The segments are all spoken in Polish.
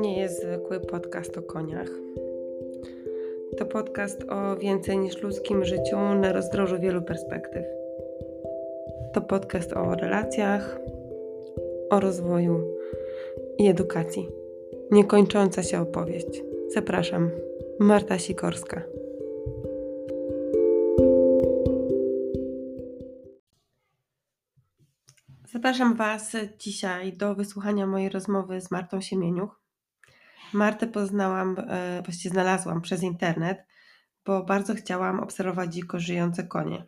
nie jest zwykły podcast o koniach. To podcast o więcej niż ludzkim życiu na rozdrożu wielu perspektyw. To podcast o relacjach, o rozwoju i edukacji. Niekończąca się opowieść. Zapraszam, Marta Sikorska. Zapraszam Was dzisiaj do wysłuchania mojej rozmowy z Martą Siemieniuch. Martę znalazłam przez internet, bo bardzo chciałam obserwować dziko żyjące konie.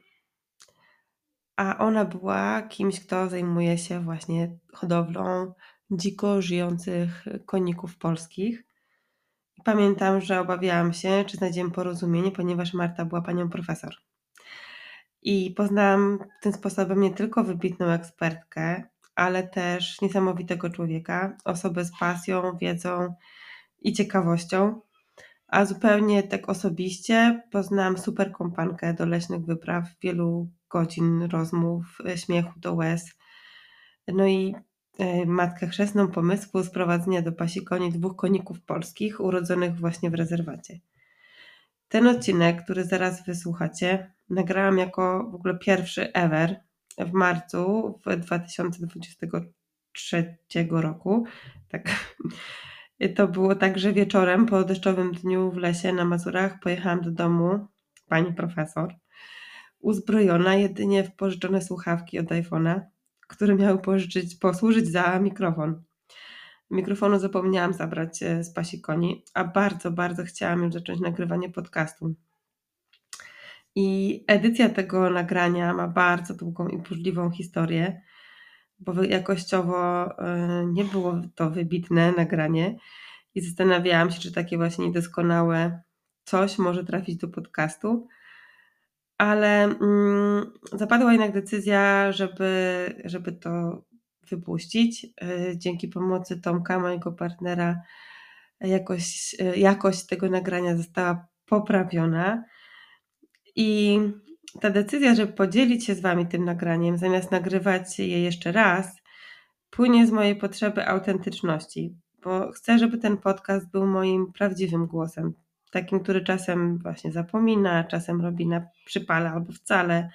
A ona była kimś, kto zajmuje się właśnie hodowlą dziko żyjących koników polskich. Pamiętam, że obawiałam się, czy znajdziemy porozumienie, ponieważ Marta była panią profesor. I poznałam tym sposobem nie tylko wybitną ekspertkę, ale też niesamowitego człowieka, osobę z pasją, wiedzą i ciekawością, a zupełnie tak osobiście poznałam super kompankę do leśnych wypraw, wielu godzin rozmów, śmiechu do łez, no i matkę chrzestną pomysłu sprowadzenia do Pasikoni 2 koników polskich urodzonych właśnie w rezerwacie. Ten odcinek, który zaraz wysłuchacie, nagrałam jako w ogóle pierwszy ever w marcu 2023 roku. Tak. To było tak, że wieczorem po deszczowym dniu w lesie na Mazurach pojechałam do domu pani profesor, uzbrojona jedynie w pożyczone słuchawki od iPhone'a, które miały posłużyć za mikrofon. Mikrofonu zapomniałam zabrać z Pasikoni, a bardzo, bardzo chciałam już zacząć nagrywanie podcastu. I edycja tego nagrania ma bardzo długą i burzliwą historię, bo jakościowo nie było to wybitne nagranie i zastanawiałam się, czy takie właśnie niedoskonałe coś może trafić do podcastu, ale zapadła jednak decyzja, żeby to wypuścić. Dzięki pomocy Tomka, mojego partnera, jakość tego nagrania została poprawiona. I ta decyzja, żeby podzielić się z Wami tym nagraniem, zamiast nagrywać je jeszcze raz, płynie z mojej potrzeby autentyczności, bo chcę, żeby ten podcast był moim prawdziwym głosem, takim, który czasem właśnie zapomina, czasem robi na przypale albo wcale,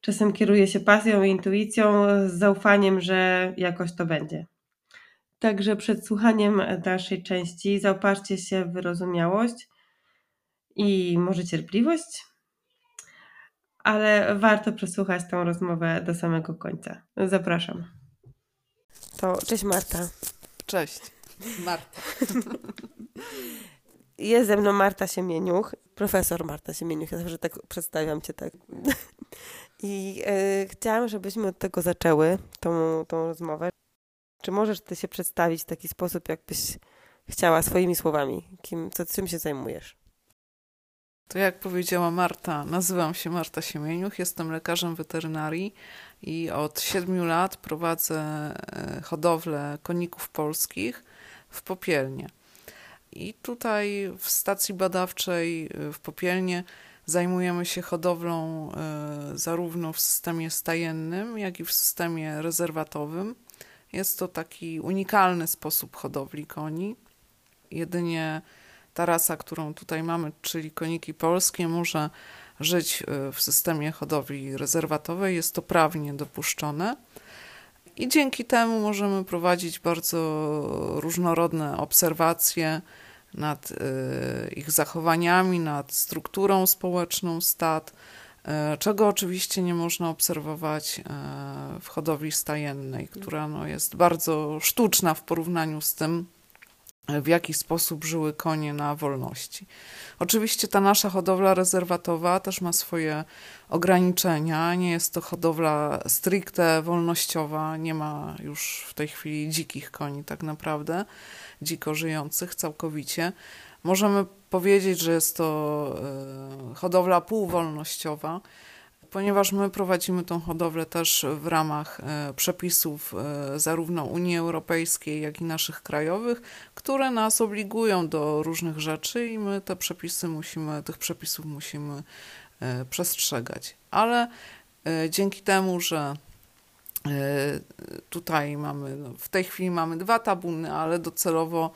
czasem kieruje się pasją i intuicją z zaufaniem, że jakoś to będzie. Także przed słuchaniem dalszej części zaopatrzcie się w wyrozumiałość i może cierpliwość, ale warto przesłuchać tą rozmowę do samego końca. Zapraszam. To cześć Marta. Cześć Marta. Jest ze mną Marta Siemieniuch, profesor Marta Siemieniuch, ja zawsze tak przedstawiam Cię tak. I chciałam, żebyśmy od tego zaczęły tą rozmowę. Czy możesz Ty się przedstawić w taki sposób, jakbyś chciała, swoimi słowami? Czym się zajmujesz? To jak powiedziała Marta, nazywam się Marta Siemieniuch, jestem lekarzem weterynarii i od 7 lat prowadzę hodowlę koników polskich w Popielnie. I tutaj w stacji badawczej w Popielnie zajmujemy się hodowlą zarówno w systemie stajennym, jak i w systemie rezerwatowym. Jest to taki unikalny sposób hodowli koni. Jedynie ta rasa, którą tutaj mamy, czyli koniki polskie, może żyć w systemie hodowli rezerwatowej. Jest to prawnie dopuszczone. I dzięki temu możemy prowadzić bardzo różnorodne obserwacje nad ich zachowaniami, nad strukturą społeczną stad, czego oczywiście nie można obserwować w hodowli stajennej, która jest bardzo sztuczna w porównaniu z tym, w jaki sposób żyły konie na wolności. Oczywiście ta nasza hodowla rezerwatowa też ma swoje ograniczenia. Nie jest to hodowla stricte wolnościowa. Nie ma już w tej chwili dzikich koni tak naprawdę, dziko żyjących całkowicie. Możemy powiedzieć, że jest to hodowla półwolnościowa, ponieważ my prowadzimy tą hodowlę też w ramach przepisów zarówno Unii Europejskiej, jak i naszych krajowych, które nas obligują do różnych rzeczy i my te przepisy tych przepisów musimy przestrzegać. Ale dzięki temu, że Tutaj mamy, w tej chwili mamy 2 tabuny, ale docelowo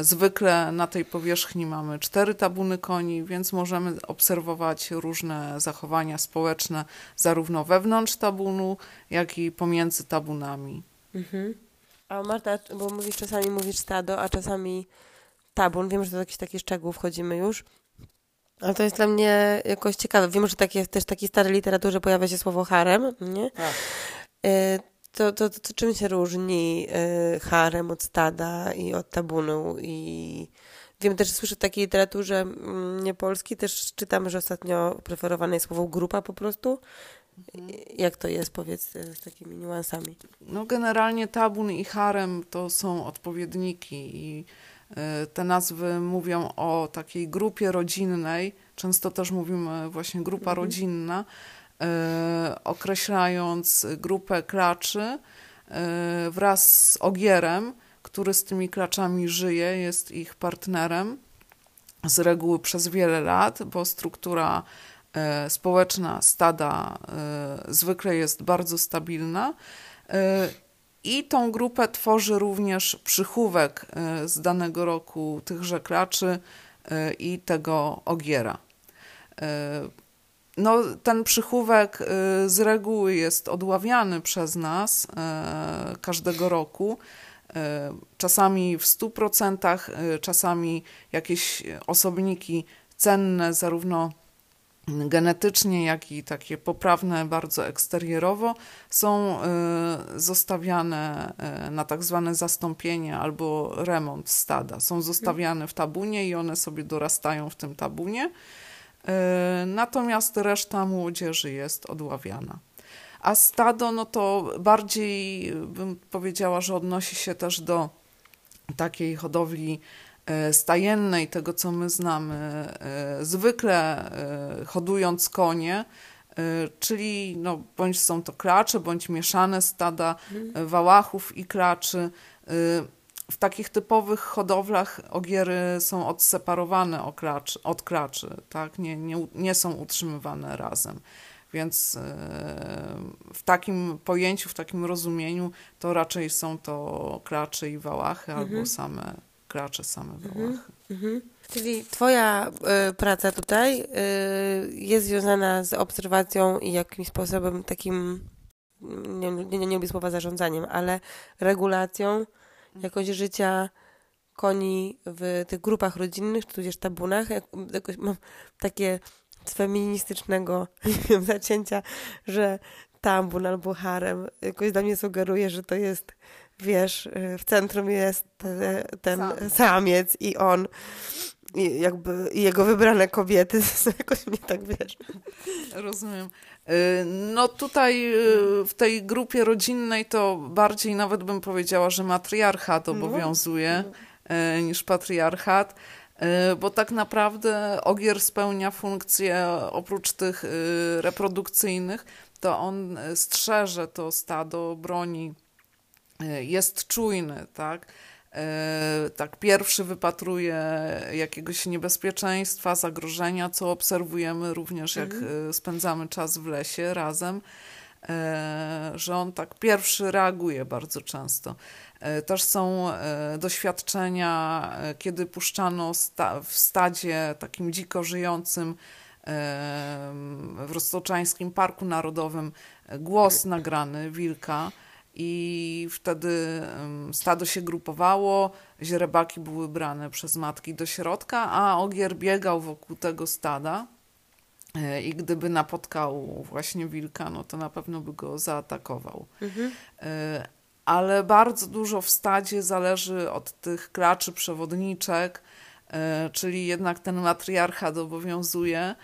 zwykle na tej powierzchni mamy 4 tabuny koni, więc możemy obserwować różne zachowania społeczne zarówno wewnątrz tabunu, jak i pomiędzy tabunami. Mhm. A Marta, bo czasami mówisz stado, a czasami tabun. Wiem, że do jakichś takich szczegółów wchodzimy już. Ale to jest dla mnie jakoś ciekawe. Wiem, że tak jest, też w takiej starej literaturze pojawia się słowo harem, nie? Tak. To czym się różni harem od stada i od tabunu? I wiem, też słyszę w takiej literaturze niepolskiej, też czytam, że ostatnio preferowane jest słowo grupa po prostu. Jak to jest, powiedz, z takimi niuansami? No generalnie tabun i harem to są odpowiedniki i te nazwy mówią o takiej grupie rodzinnej, często też mówimy właśnie grupa rodzinna, określając grupę klaczy wraz z ogierem, który z tymi klaczami żyje, jest ich partnerem z reguły przez wiele lat, bo struktura społeczna stada zwykle jest bardzo stabilna i tą grupę tworzy również przychówek z danego roku tychże klaczy i tego ogiera. No, ten przychówek z reguły jest odławiany przez nas każdego roku, czasami w 100%, czasami jakieś osobniki cenne, zarówno genetycznie, jak i takie poprawne bardzo eksterierowo, są zostawiane na tak zwane zastąpienie albo remont stada. Są zostawiane w tabunie i one sobie dorastają w tym tabunie. Natomiast reszta młodzieży jest odławiana. A stado, no to bardziej bym powiedziała, że odnosi się też do takiej hodowli stajennej, tego co my znamy zwykle hodując konie, czyli no, bądź są to klacze, bądź mieszane stada wałachów i klaczy. W takich typowych hodowlach ogiery są odseparowane od klaczy, tak? Nie są utrzymywane razem. Więc w takim pojęciu, w takim rozumieniu to raczej są to klacze i wałachy albo same klacze, same wałachy. Czyli twoja praca tutaj jest związana z obserwacją i jakimś sposobem takim, nie lubię słowa zarządzaniem, ale regulacją jakoś życia koni w tych grupach rodzinnych, tudzież tabunach. Jakoś mam takie z feministycznego zacięcia, że tabun albo harem jakoś dla mnie sugeruje, że to jest, wiesz, w centrum jest ten samiec i on i jakby jego wybrane kobiety, jakoś mnie tak, wiesz. Rozumiem. No tutaj w tej grupie rodzinnej to bardziej nawet bym powiedziała, że matriarchat obowiązuje niż patriarchat, bo tak naprawdę ogier spełnia funkcję oprócz tych reprodukcyjnych, to on strzeże to stado, broni, jest czujny, tak? Tak pierwszy wypatruje jakiegoś niebezpieczeństwa, zagrożenia, co obserwujemy również jak spędzamy czas w lesie razem, że on tak pierwszy reaguje bardzo często. Też są doświadczenia, kiedy puszczano w stadzie takim dziko żyjącym w Roztoczańskim Parku Narodowym głos nagrany wilka, i wtedy stado się grupowało, źrebaki były brane przez matki do środka, a ogier biegał wokół tego stada i gdyby napotkał właśnie wilka, no to na pewno by go zaatakował. Ale bardzo dużo w stadzie zależy od tych klaczy przewodniczek, czyli jednak ten matriarchat obowiązuje.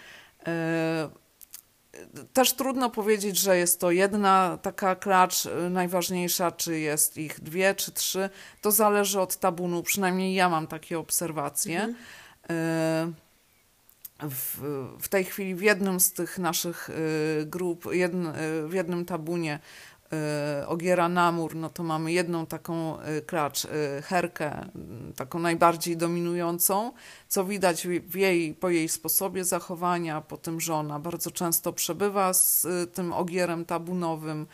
Też trudno powiedzieć, że jest to jedna taka klacz najważniejsza, czy jest ich 2, czy 3. To zależy od tabunu, przynajmniej ja mam takie obserwacje. W tej chwili w jednym z tych naszych grup, w jednym tabunie ogiera namur, no to mamy jedną taką klacz, herkę, taką najbardziej dominującą, co widać po jej sposobie zachowania, po tym, że ona bardzo często przebywa z tym ogierem tabunowym,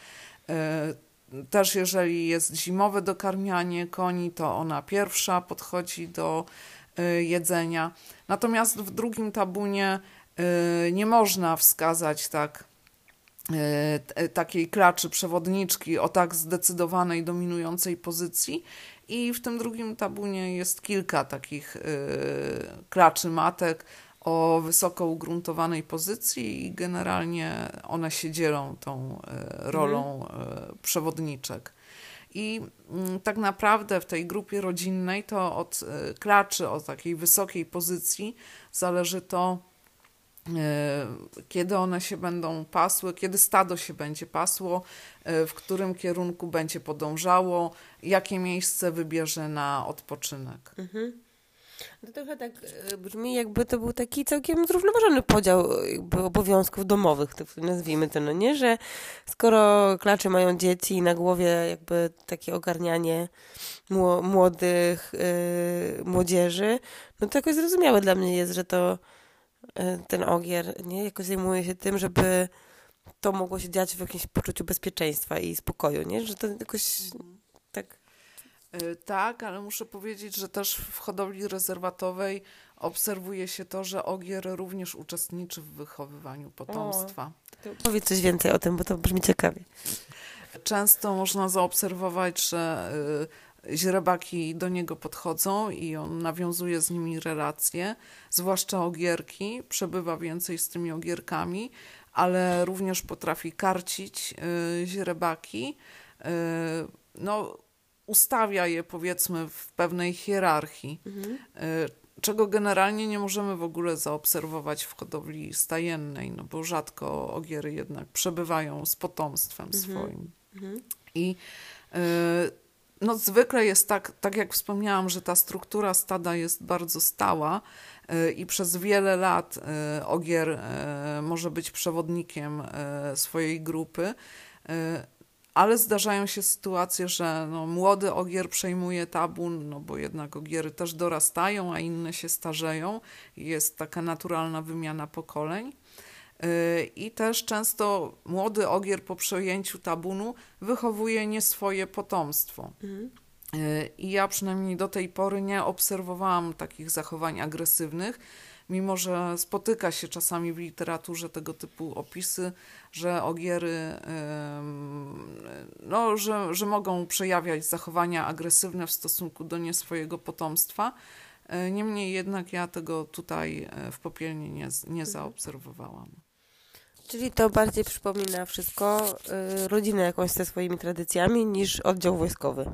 Też jeżeli jest zimowe dokarmianie koni, to ona pierwsza podchodzi do jedzenia. Natomiast w drugim tabunie nie można wskazać tak takiej klaczy przewodniczki o tak zdecydowanej, dominującej pozycji. I w tym drugim tabunie jest kilka takich klaczy matek o wysoko ugruntowanej pozycji i generalnie one się dzielą tą rolą przewodniczek. I tak naprawdę w tej grupie rodzinnej to od klaczy, o takiej wysokiej pozycji zależy to, kiedy one się będą pasły, kiedy stado się będzie pasło, w którym kierunku będzie podążało, jakie miejsce wybierze na odpoczynek. Mhm. To trochę tak brzmi, jakby to był taki całkiem zrównoważony podział jakby obowiązków domowych, nazwijmy to, no nie? Że skoro klacze mają dzieci i na głowie jakby takie ogarnianie młodych, młodzieży, no to jakoś zrozumiałe dla mnie jest, że to ten ogier, nie? Jakoś zajmuje się tym, żeby to mogło się dziać w jakimś poczuciu bezpieczeństwa i spokoju, nie? Że to jakoś tak... Tak, ale muszę powiedzieć, że też w hodowli rezerwatowej obserwuje się to, że ogier również uczestniczy w wychowywaniu potomstwa. Powiedz coś więcej o tym, bo to brzmi ciekawie. Często można zaobserwować, że źrebaki do niego podchodzą i on nawiązuje z nimi relacje, zwłaszcza ogierki, przebywa więcej z tymi ogierkami, ale również potrafi karcić źrebaki, no ustawia je powiedzmy w pewnej hierarchii, czego generalnie nie możemy w ogóle zaobserwować w hodowli stajennej, no bo rzadko ogiery jednak przebywają z potomstwem swoim. I no zwykle jest tak jak wspomniałam, że ta struktura stada jest bardzo stała i przez wiele lat ogier może być przewodnikiem swojej grupy, ale zdarzają się sytuacje, że no, młody ogier przejmuje tabun, no bo jednak ogiery też dorastają, a inne się starzeją. Jest taka naturalna wymiana pokoleń. I też często młody ogier po przejęciu tabunu wychowuje nie swoje potomstwo. I ja przynajmniej do tej pory nie obserwowałam takich zachowań agresywnych, mimo że spotyka się czasami w literaturze tego typu opisy, że ogiery no, że mogą przejawiać zachowania agresywne w stosunku do nie swojego potomstwa. Niemniej jednak ja tego tutaj w Popielni nie zaobserwowałam. Czyli to bardziej przypomina wszystko rodzinę jakąś ze swoimi tradycjami niż oddział wojskowy.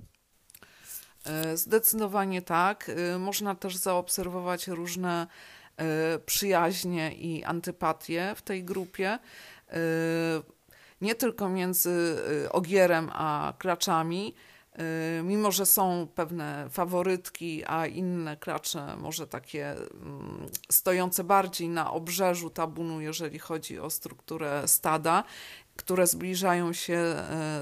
Zdecydowanie tak. Można też zaobserwować różne przyjaźnie i antypatie w tej grupie. Nie tylko między ogierem a klaczami, mimo że są pewne faworytki, a inne klacze może takie stojące bardziej na obrzeżu tabunu, jeżeli chodzi o strukturę stada, które zbliżają się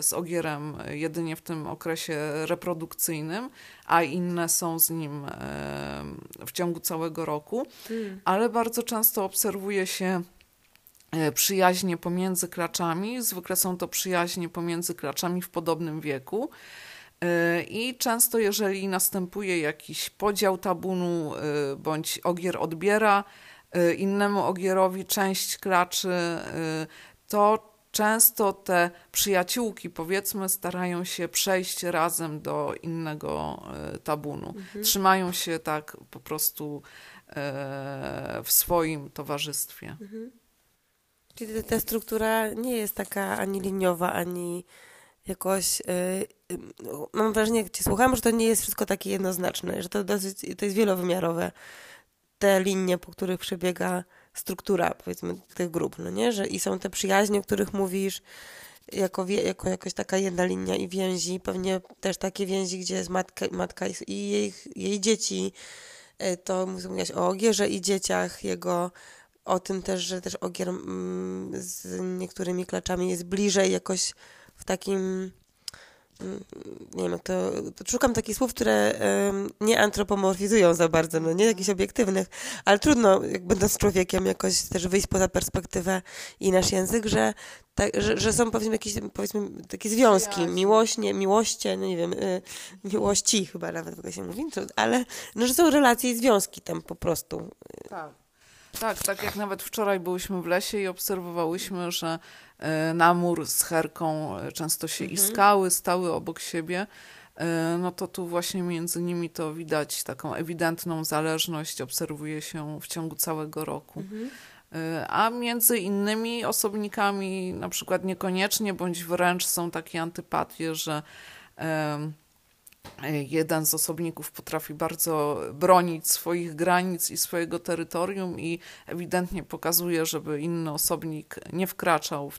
z ogierem jedynie w tym okresie reprodukcyjnym, a inne są z nim w ciągu całego roku. Ale bardzo często obserwuje się przyjaźnie pomiędzy klaczami. Zwykle są to przyjaźnie pomiędzy klaczami w podobnym wieku. I często jeżeli następuje jakiś podział tabunu bądź ogier odbiera innemu ogierowi część klaczy, to często te przyjaciółki, powiedzmy, starają się przejść razem do innego tabunu. Trzymają się tak po prostu w swoim towarzystwie. Czyli ta struktura nie jest taka ani liniowa, ani jakoś... Mam wrażenie, jak Cię słucham, że to nie jest wszystko takie jednoznaczne, że to jest wielowymiarowe. Te linie, po których przebiega struktura, powiedzmy, tych grup, no nie? Że i są te przyjaźnie, o których mówisz, jako jakoś taka jedna linia i więzi, pewnie też takie więzi, gdzie jest matka i jej dzieci, to mówiłaś o ogierze i dzieciach jego, o tym też, że też ogier z niektórymi klaczami jest bliżej jakoś w takim nie wiem, to szukam takich słów, które nie antropomorfizują za bardzo, no nie jakichś obiektywnych, ale trudno, jak będąc człowiekiem, jakoś też wyjść poza perspektywę i nasz język, że są powiedzmy takie związki, miłości, no nie wiem, miłości chyba nawet tego się mówi, ale no, że są relacje i związki tam po prostu. Tak, jak nawet wczoraj byłyśmy w lesie i obserwowałyśmy, że Namur z Herką często się iskały, stały obok siebie, no to tu właśnie między nimi to widać taką ewidentną zależność, obserwuje się w ciągu całego roku. A między innymi osobnikami na przykład niekoniecznie, bądź wręcz są takie antypatie, że jeden z osobników potrafi bardzo bronić swoich granic i swojego terytorium i ewidentnie pokazuje, żeby inny osobnik nie wkraczał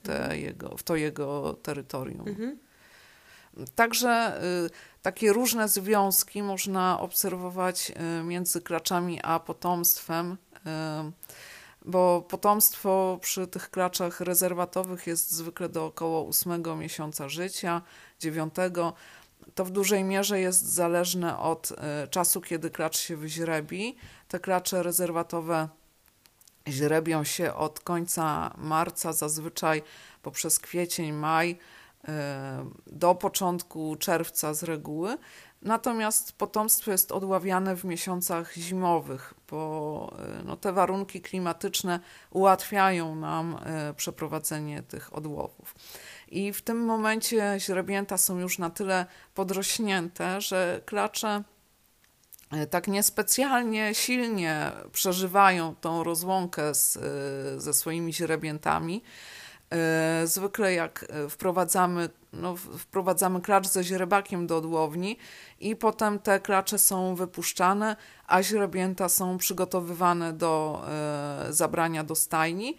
w to jego terytorium. Także takie różne związki można obserwować między klaczami a potomstwem, bo potomstwo przy tych klaczach rezerwatowych jest zwykle do około 8 miesiąca życia, 9. To w dużej mierze jest zależne od czasu, kiedy klacz się wyźrebi. Te klacze rezerwatowe źrebią się od końca marca zazwyczaj poprzez kwiecień, maj do początku czerwca z reguły. Natomiast potomstwo jest odławiane w miesiącach zimowych, bo no, te warunki klimatyczne ułatwiają nam przeprowadzenie tych odłowów. I w tym momencie źrebięta są już na tyle podrośnięte, że klacze tak niespecjalnie silnie przeżywają tą rozłąkę ze swoimi źrebiętami. Zwykle jak wprowadzamy klacz ze źrebakiem do odłowni i potem te klacze są wypuszczane, a źrebięta są przygotowywane do zabrania do stajni.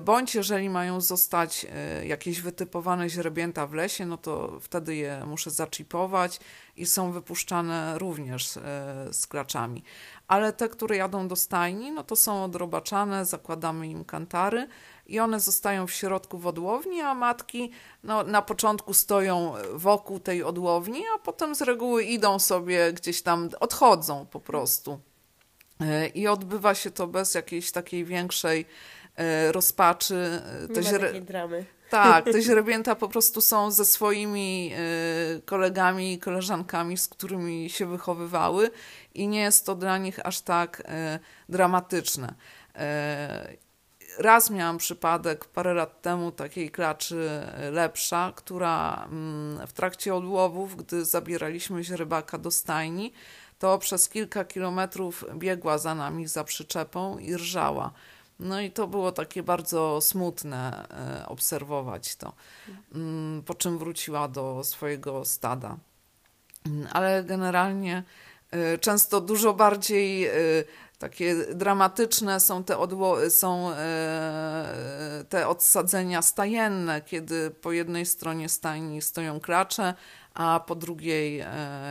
Bądź jeżeli mają zostać jakieś wytypowane źrebięta w lesie, no to wtedy je muszę zaczipować i są wypuszczane również z klaczami. Ale te, które jadą do stajni, no to są odrobaczane, zakładamy im kantary i one zostają w środku w odłowni, a matki no, na początku stoją wokół tej odłowni, a potem z reguły idą sobie gdzieś tam, odchodzą po prostu. I odbywa się to bez jakiejś takiej większej rozpaczy. Nie ma takiej dramy. Tak, te źrebięta po prostu są ze swoimi kolegami i koleżankami, z którymi się wychowywały i nie jest to dla nich aż tak dramatyczne. Raz miałam przypadek parę lat temu takiej klaczy lepsza, która w trakcie odłowów, gdy zabieraliśmy źrebaka do stajni, to przez kilka kilometrów biegła za nami za przyczepą i rżała. No i to było takie bardzo smutne obserwować to, po czym wróciła do swojego stada. Ale generalnie często dużo bardziej takie dramatyczne są te odsadzenia stajenne, kiedy po jednej stronie stajni stoją klacze, a po drugiej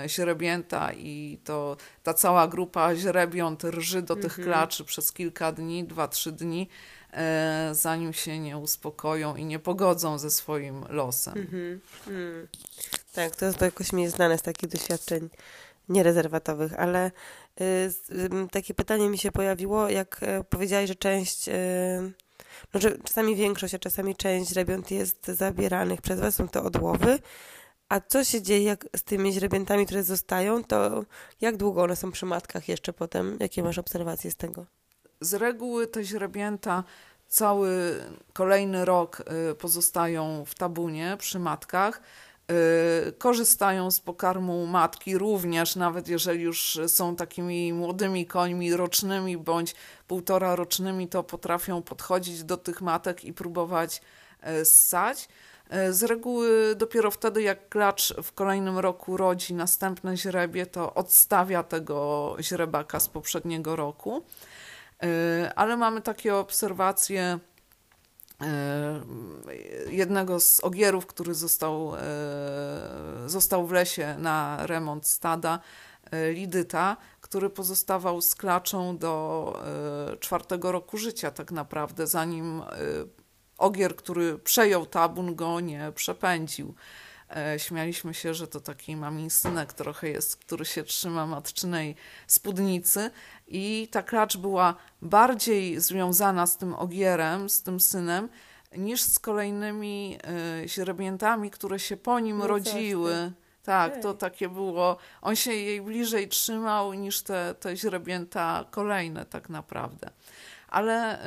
źrebięta i to ta cała grupa źrebiąt rży do tych klaczy przez kilka dni, 2-3 dni, zanim się nie uspokoją i nie pogodzą ze swoim losem. Tak, to jakoś mi jest znane z takich doświadczeń nierezerwatowych, ale takie pytanie mi się pojawiło, jak powiedziałaś, że część... No, że czasami większość, a czasami część źrebiąt jest zabieranych przez was, są to odłowy. A co się dzieje jak z tymi źrebiętami, które zostają, to jak długo one są przy matkach jeszcze potem? Jakie masz obserwacje z tego? Z reguły te źrebięta cały kolejny rok pozostają w tabunie przy matkach. Korzystają z pokarmu matki również, nawet jeżeli już są takimi młodymi końmi rocznymi bądź 1,5-rocznymi, to potrafią podchodzić do tych matek i próbować ssać. Z reguły dopiero wtedy, jak klacz w kolejnym roku rodzi następne źrebie, to odstawia tego źrebaka z poprzedniego roku. Ale mamy takie obserwacje jednego z ogierów, który został w lesie na remont stada, lidyta, który pozostawał z klaczą do 4 roku życia tak naprawdę, zanim ogier, który przejął tabun, go nie przepędził. Śmialiśmy się, że to taki maminsynek trochę jest, który się trzyma matczynej spódnicy i ta klacz była bardziej związana z tym ogierem, z tym synem, niż z kolejnymi źrebiętami, które się po nim rodziły. Tak, to takie było. On się jej bliżej trzymał niż te źrebięta kolejne tak naprawdę. Ale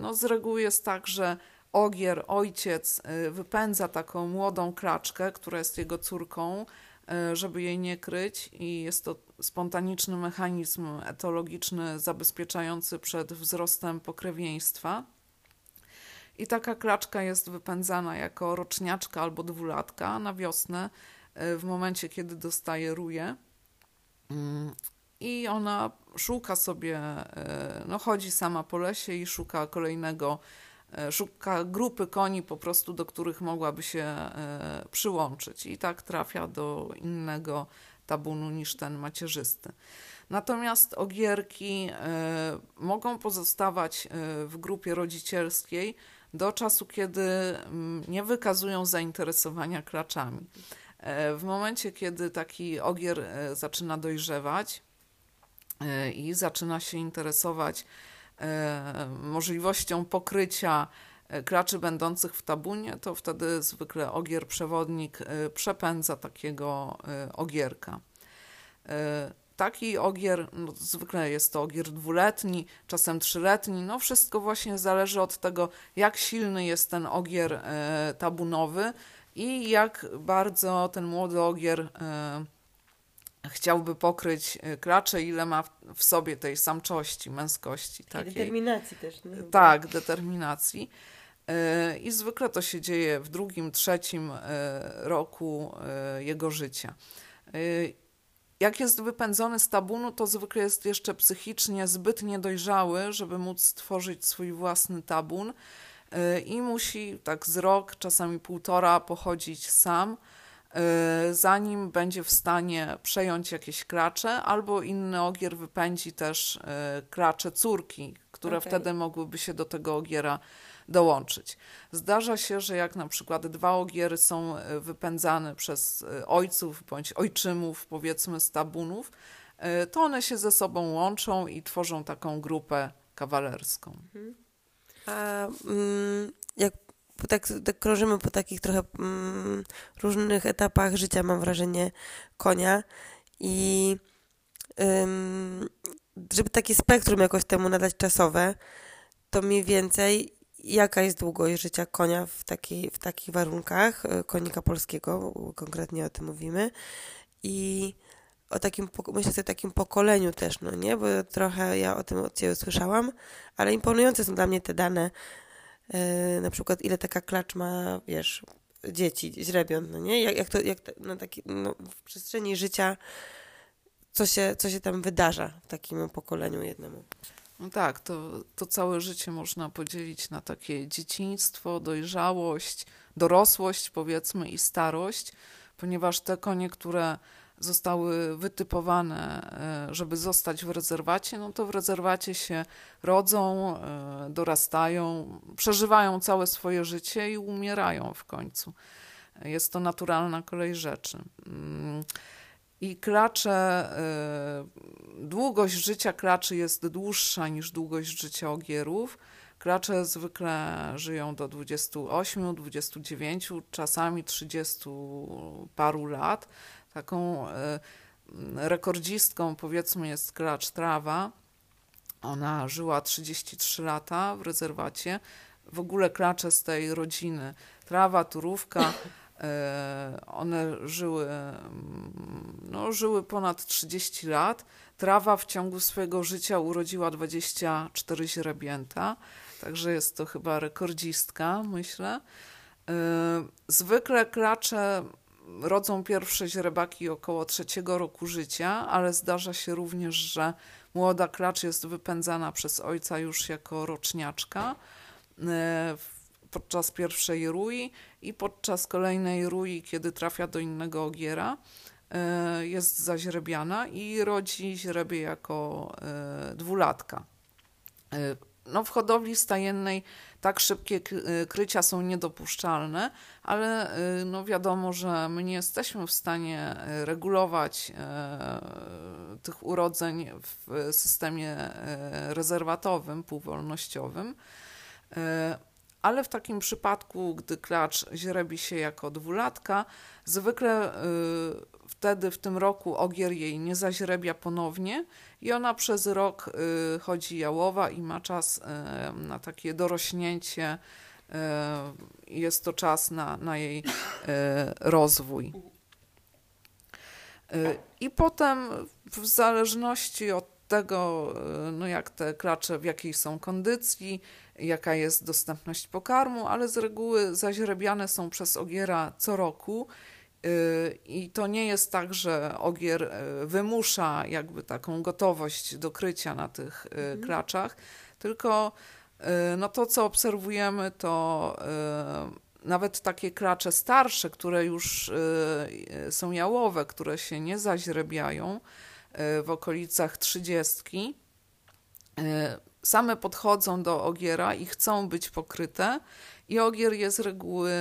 no, z reguły jest tak, że ogier, ojciec wypędza taką młodą klaczkę, która jest jego córką, żeby jej nie kryć i jest to spontaniczny mechanizm etologiczny zabezpieczający przed wzrostem pokrewieństwa. I taka klaczka jest wypędzana jako roczniaczka albo dwulatka na wiosnę, w momencie, kiedy dostaje ruje. I ona szuka sobie, no chodzi sama po lesie i szuka kolejnego, szuka grupy koni po prostu, do których mogłaby się przyłączyć. I tak trafia do innego tabunu niż ten macierzysty. Natomiast ogierki mogą pozostawać w grupie rodzicielskiej do czasu, kiedy nie wykazują zainteresowania klaczami. W momencie, kiedy taki ogier zaczyna dojrzewać i zaczyna się interesować możliwością pokrycia klaczy będących w tabunie, to wtedy zwykle ogier przewodnik przepędza takiego ogierka. Taki ogier, no zwykle jest to ogier 2-letni, czasem 3-letni, no wszystko właśnie zależy od tego, jak silny jest ten ogier tabunowy i jak bardzo ten młody ogier chciałby pokryć klacze, ile ma w sobie tej samczości, męskości. Takiej. Determinacji też. Nie? Tak, determinacji. I zwykle to się dzieje w 2., 3. roku jego życia. Jak jest wypędzony z tabunu, to zwykle jest jeszcze psychicznie zbyt niedojrzały, żeby móc stworzyć swój własny tabun. I musi tak z rok, czasami 1,5 roku pochodzić sam, zanim będzie w stanie przejąć jakieś klacze, albo inny ogier wypędzi też klacze córki, które wtedy mogłyby się do tego ogiera dołączyć. Zdarza się, że jak na przykład 2 ogiery są wypędzane przez ojców bądź ojczymów, powiedzmy z tabunów, to one się ze sobą łączą i tworzą taką grupę kawalerską. Mhm. A jak tak krążymy po takich trochę różnych etapach życia, mam wrażenie, konia i żeby takie spektrum jakoś temu nadać czasowe, to mniej więcej jaka jest długość życia konia w takich warunkach, konika polskiego, konkretnie o tym mówimy, i o takim, myślę sobie o takim pokoleniu też, no nie? Bo trochę ja o tym od Ciebie usłyszałam, ale imponujące są dla mnie te dane, na przykład ile taka klacz ma, wiesz, dzieci, źrebiąt, no nie? Jak to, jak no taki, no, w przestrzeni życia, co się tam wydarza w takim pokoleniu jednemu. No tak, to całe życie można podzielić na takie dzieciństwo, dojrzałość, dorosłość powiedzmy i starość, ponieważ te konie, które zostały wytypowane, żeby zostać w rezerwacie, no to w rezerwacie się rodzą, dorastają, przeżywają całe swoje życie i umierają w końcu. Jest to naturalna kolej rzeczy. I klacze, długość życia klaczy jest dłuższa niż długość życia ogierów. Klacze zwykle żyją do 28, 29, czasami 30 paru lat. Taką rekordzistką powiedzmy jest klacz trawa. Ona żyła 33 lata w rezerwacie. W ogóle klacze z tej rodziny trawa, turówka, one żyły, no, żyły ponad 30 lat. Trawa w ciągu swojego życia urodziła 24 źrebięta, także jest to chyba rekordzistka, myślę. Zwykle klacze rodzą pierwsze źrebaki około 3. roku życia, ale zdarza się również, że młoda klacz jest wypędzana przez ojca już jako roczniaczka podczas pierwszej rui i podczas kolejnej rui, kiedy trafia do innego ogiera, jest zaźrebiana i rodzi źrebie jako dwulatka. no w hodowli stajennej tak szybkie krycia są niedopuszczalne, ale no wiadomo, że my nie jesteśmy w stanie regulować tych urodzeń w systemie rezerwatowym, półwolnościowym, ale w takim przypadku, gdy klacz źrebi się jako dwulatka, zwykle wtedy w tym roku ogier jej nie zaźrebia ponownie i ona przez rok chodzi jałowa i ma czas na takie dorośnięcie. Jest to czas na jej rozwój. I potem w zależności od tego, no jak te klacze, w jakiej są kondycji, jaka jest dostępność pokarmu, ale z reguły zaźrebiane są przez ogiera co roku i to nie jest tak, że ogier wymusza jakby taką gotowość do krycia na tych klaczach, tylko no to, co obserwujemy, to nawet takie klacze starsze, które już są jałowe, które się nie zaźrebiają w okolicach 30, same podchodzą do ogiera i chcą być pokryte i ogier je z reguły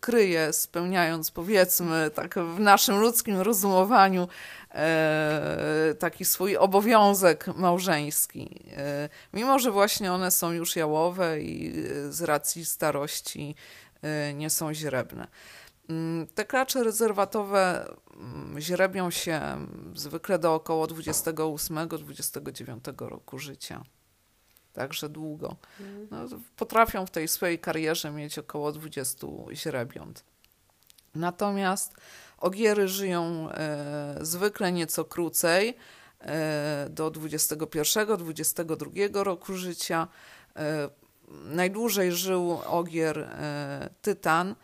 kryje, spełniając, powiedzmy, tak w naszym ludzkim rozumowaniu taki swój obowiązek małżeński. Mimo że właśnie one są już jałowe i z racji starości nie są źrebne. Te klacze rezerwatowe źrebią się zwykle do około 28-29 roku życia. Także długo. No, potrafią w tej swojej karierze mieć około 20 źrebiąt. Natomiast ogiery żyją zwykle nieco krócej, do 21-22 roku życia. Najdłużej żył ogier Tytan.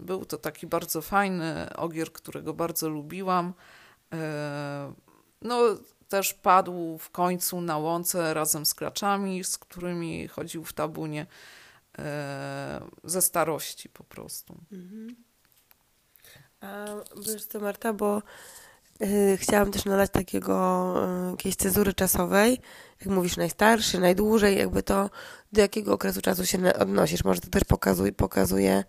Był to taki bardzo fajny ogier, którego bardzo lubiłam. No, też padł w końcu na łące razem z klaczami, z którymi chodził w tabunie ze starości po prostu. Mhm. A wiesz co, Marta, bo chciałam też nadać takiego jakiejś cezury czasowej, jak mówisz najstarszy, najdłużej, jakby to do jakiego okresu czasu się odnosisz. Może to też pokazuje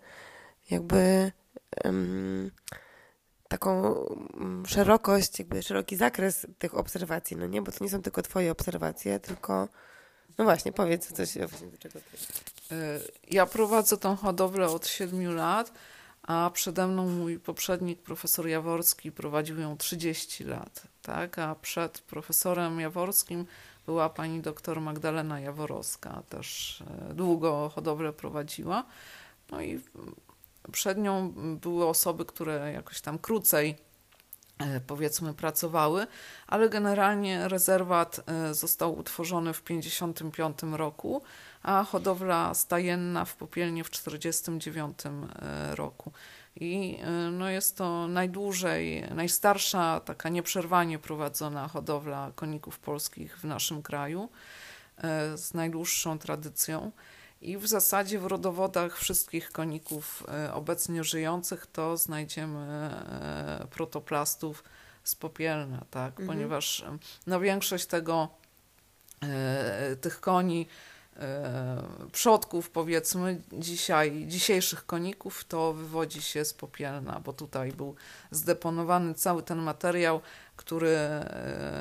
jakby taką szerokość, jakby szeroki zakres tych obserwacji, no nie? Bo to nie są tylko twoje obserwacje, tylko, no właśnie, powiedz coś, do czego ty. Ja prowadzę tą hodowlę od 7 lat, a przede mną mój poprzednik, profesor Jaworski, prowadził ją 30 lat, tak? A przed profesorem Jaworskim była pani doktor Magdalena Jaworowska, też długo hodowlę prowadziła, no i przed nią były osoby, które jakoś tam krócej, powiedzmy, pracowały, ale generalnie rezerwat został utworzony w 1955 roku, a hodowla stajenna w Popielnie w 1949 roku. I no jest to najstarsza taka nieprzerwanie prowadzona hodowla koników polskich w naszym kraju z najdłuższą tradycją. I w zasadzie w rodowodach wszystkich koników obecnie żyjących to znajdziemy protoplastów z Popielna, tak? Ponieważ no, większość tych koni, przodków, powiedzmy, dzisiejszych koników, to wywodzi się z Popielna, bo tutaj był zdeponowany cały ten materiał, który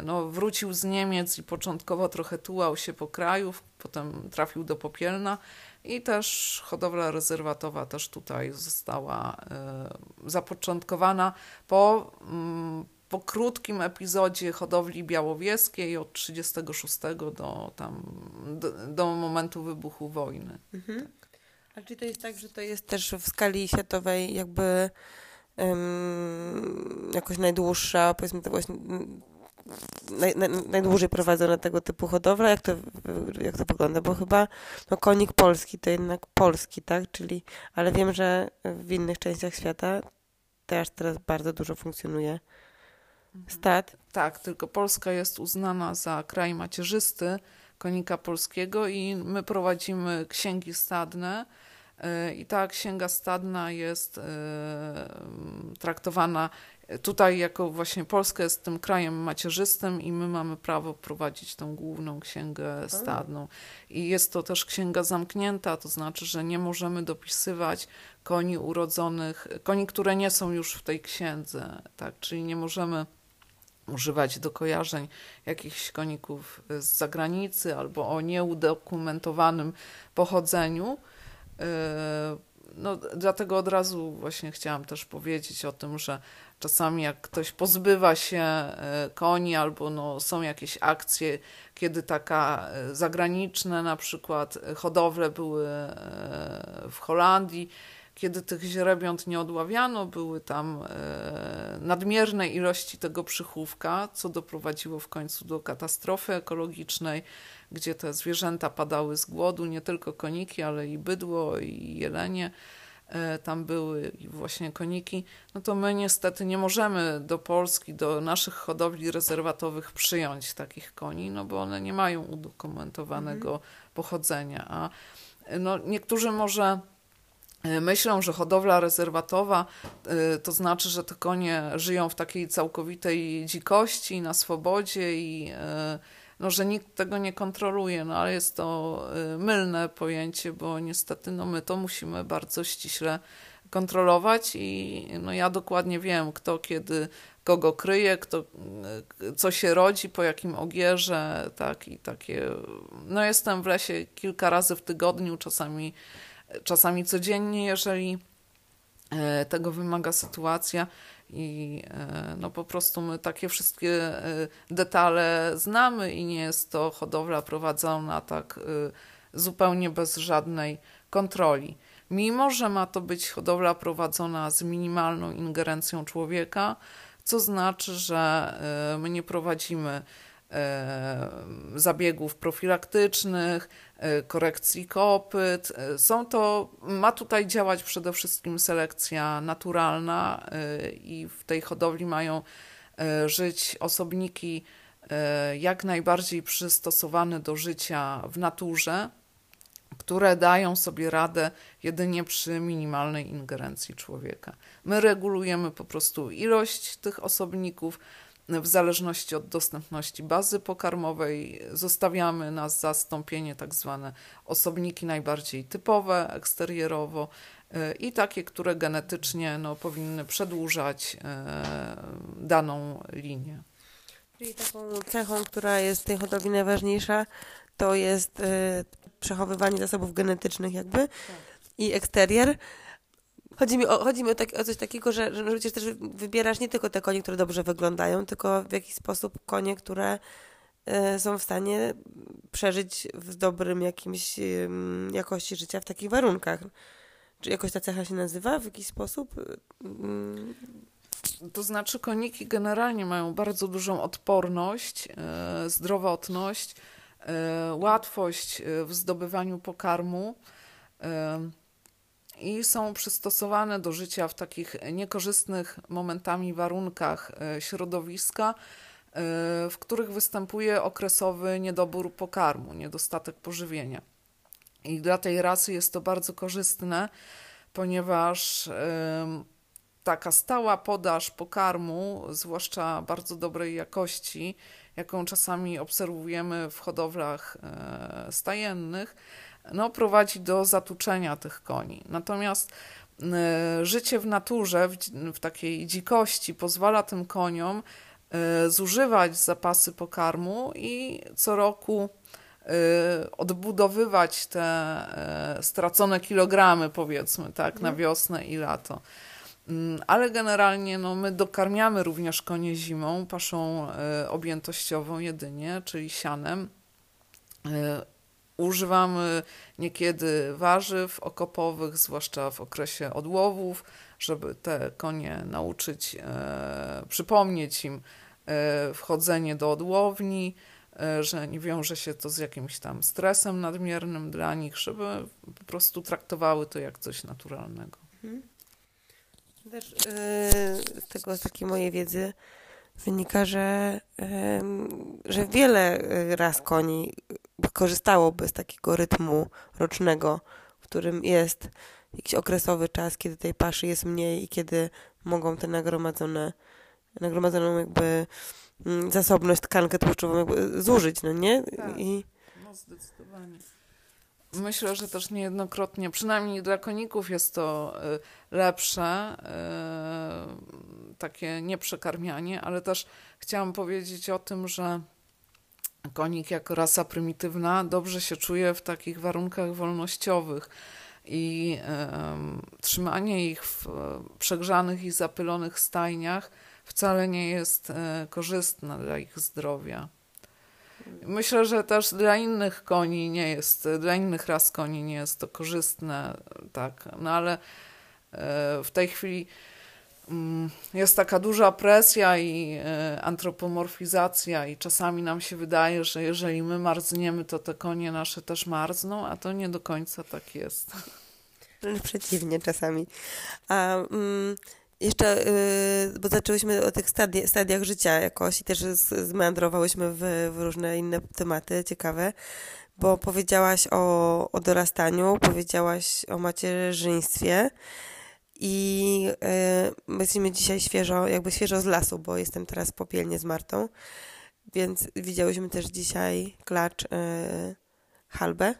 no, wrócił z Niemiec i początkowo trochę tułał się po kraju, potem trafił do Popielna i też hodowla rezerwatowa też tutaj została zapoczątkowana po krótkim epizodzie hodowli białowieskiej od 1936 do momentu wybuchu wojny. Mhm. Tak. A czy to jest tak, że to jest też w skali światowej jakby jakoś najdłuższa, powiedzmy to właśnie najdłużej prowadzona tego typu hodowla? Jak to wygląda? Bo chyba no, konik polski to jednak polski, tak? Czyli, ale wiem, że w innych częściach świata też teraz bardzo dużo funkcjonuje stat. Tak, tylko Polska jest uznana za kraj macierzysty konika polskiego i my prowadzimy księgi stadne i ta księga stadna jest traktowana tutaj jako właśnie Polska jest tym krajem macierzystym i my mamy prawo prowadzić tą główną księgę stadną. I jest to też księga zamknięta, to znaczy, że nie możemy dopisywać koni urodzonych, koni, które nie są już w tej księdze, tak? Czyli nie możemy używać do kojarzeń jakichś koników z zagranicy albo o nieudokumentowanym pochodzeniu. No, dlatego od razu właśnie chciałam też powiedzieć o tym, że czasami jak ktoś pozbywa się koni albo no, są jakieś akcje, kiedy taka zagraniczne na przykład hodowle były w Holandii, kiedy tych źrebiąt nie odławiano, były tam nadmierne ilości tego przychówka, co doprowadziło w końcu do katastrofy ekologicznej, gdzie te zwierzęta padały z głodu, nie tylko koniki, ale i bydło, i jelenie tam były, i właśnie koniki. No to my niestety nie możemy do Polski, do naszych hodowli rezerwatowych przyjąć takich koni, no bo one nie mają udokumentowanego pochodzenia. A no, niektórzy może myślą, że hodowla rezerwatowa to znaczy, że te konie żyją w takiej całkowitej dzikości, na swobodzie i no, że nikt tego nie kontroluje, no ale jest to mylne pojęcie, bo niestety no, my to musimy bardzo ściśle kontrolować i no, ja dokładnie wiem, kto kiedy kogo kryje, kto, co się rodzi, po jakim ogierze, tak i takie. No jestem w lesie kilka razy w tygodniu, czasami codziennie, jeżeli tego wymaga sytuacja i no po prostu my takie wszystkie detale znamy i nie jest to hodowla prowadzona tak zupełnie bez żadnej kontroli. Mimo, że ma to być hodowla prowadzona z minimalną ingerencją człowieka, co znaczy, że my nie prowadzimy zabiegów profilaktycznych, korekcji kopyt. Ma tutaj działać przede wszystkim selekcja naturalna i w tej hodowli mają żyć osobniki jak najbardziej przystosowane do życia w naturze, które dają sobie radę jedynie przy minimalnej ingerencji człowieka. My regulujemy po prostu ilość tych osobników, w zależności od dostępności bazy pokarmowej zostawiamy na zastąpienie tak zwane osobniki najbardziej typowe eksterierowo i takie, które genetycznie no, powinny przedłużać daną linię. Czyli taką cechą, która jest w tej hodowli najważniejsza, to jest przechowywanie zasobów genetycznych jakby i eksterier. Chodzi mi o coś takiego, że przecież też wybierasz nie tylko te konie, które dobrze wyglądają, tylko w jakiś sposób konie, które są w stanie przeżyć w dobrym jakimś jakości życia w takich warunkach. Czy jakoś ta cecha się nazywa w jakiś sposób? To znaczy koniki generalnie mają bardzo dużą odporność, zdrowotność, łatwość w zdobywaniu pokarmu, i są przystosowane do życia w takich niekorzystnych momentami warunkach środowiska, w których występuje okresowy niedobór pokarmu, niedostatek pożywienia. I dla tej rasy jest to bardzo korzystne, ponieważ taka stała podaż pokarmu, zwłaszcza bardzo dobrej jakości, jaką czasami obserwujemy w hodowlach stajennych, no, prowadzi do zatuczenia tych koni. Natomiast życie w naturze, w takiej dzikości pozwala tym koniom zużywać zapasy pokarmu i co roku odbudowywać te stracone kilogramy, powiedzmy, tak, na wiosnę i lato. Ale generalnie no, my dokarmiamy również konie zimą paszą objętościową jedynie, czyli sianem. Używamy niekiedy warzyw okopowych, zwłaszcza w okresie odłowów, żeby te konie nauczyć, przypomnieć im wchodzenie do odłowni, że nie wiąże się to z jakimś tam stresem nadmiernym dla nich, żeby po prostu traktowały to jak coś naturalnego. Też z takiej mojej wiedzy wynika, że wiele ras koni korzystałoby z takiego rytmu rocznego, w którym jest jakiś okresowy czas, kiedy tej paszy jest mniej i kiedy mogą tę nagromadzoną jakby zasobność, tkankę tłuszczową jakby zużyć, no nie? Tak. No zdecydowanie. Myślę, że też niejednokrotnie, przynajmniej dla koników jest to lepsze, takie nieprzekarmianie, ale też chciałam powiedzieć o tym, że konik jako rasa prymitywna dobrze się czuje w takich warunkach wolnościowych i trzymanie ich w przegrzanych i zapylonych stajniach wcale nie jest korzystne dla ich zdrowia. Myślę, że też dla innych ras koni nie jest to korzystne, tak, no ale w tej chwili jest taka duża presja i antropomorfizacja i czasami nam się wydaje, że jeżeli my marzniemy, to te konie nasze też marzną, a to nie do końca tak jest. Wręcz przeciwnie czasami. Jeszcze, bo zaczęłyśmy o tych stadiach życia jakoś i też zmeandrowałyśmy w różne inne tematy ciekawe, bo powiedziałaś o dorastaniu, powiedziałaś o macierzyństwie i jesteśmy dzisiaj świeżo z lasu, bo jestem teraz w Popielnie z Martą, więc widziałyśmy też dzisiaj klacz halbę,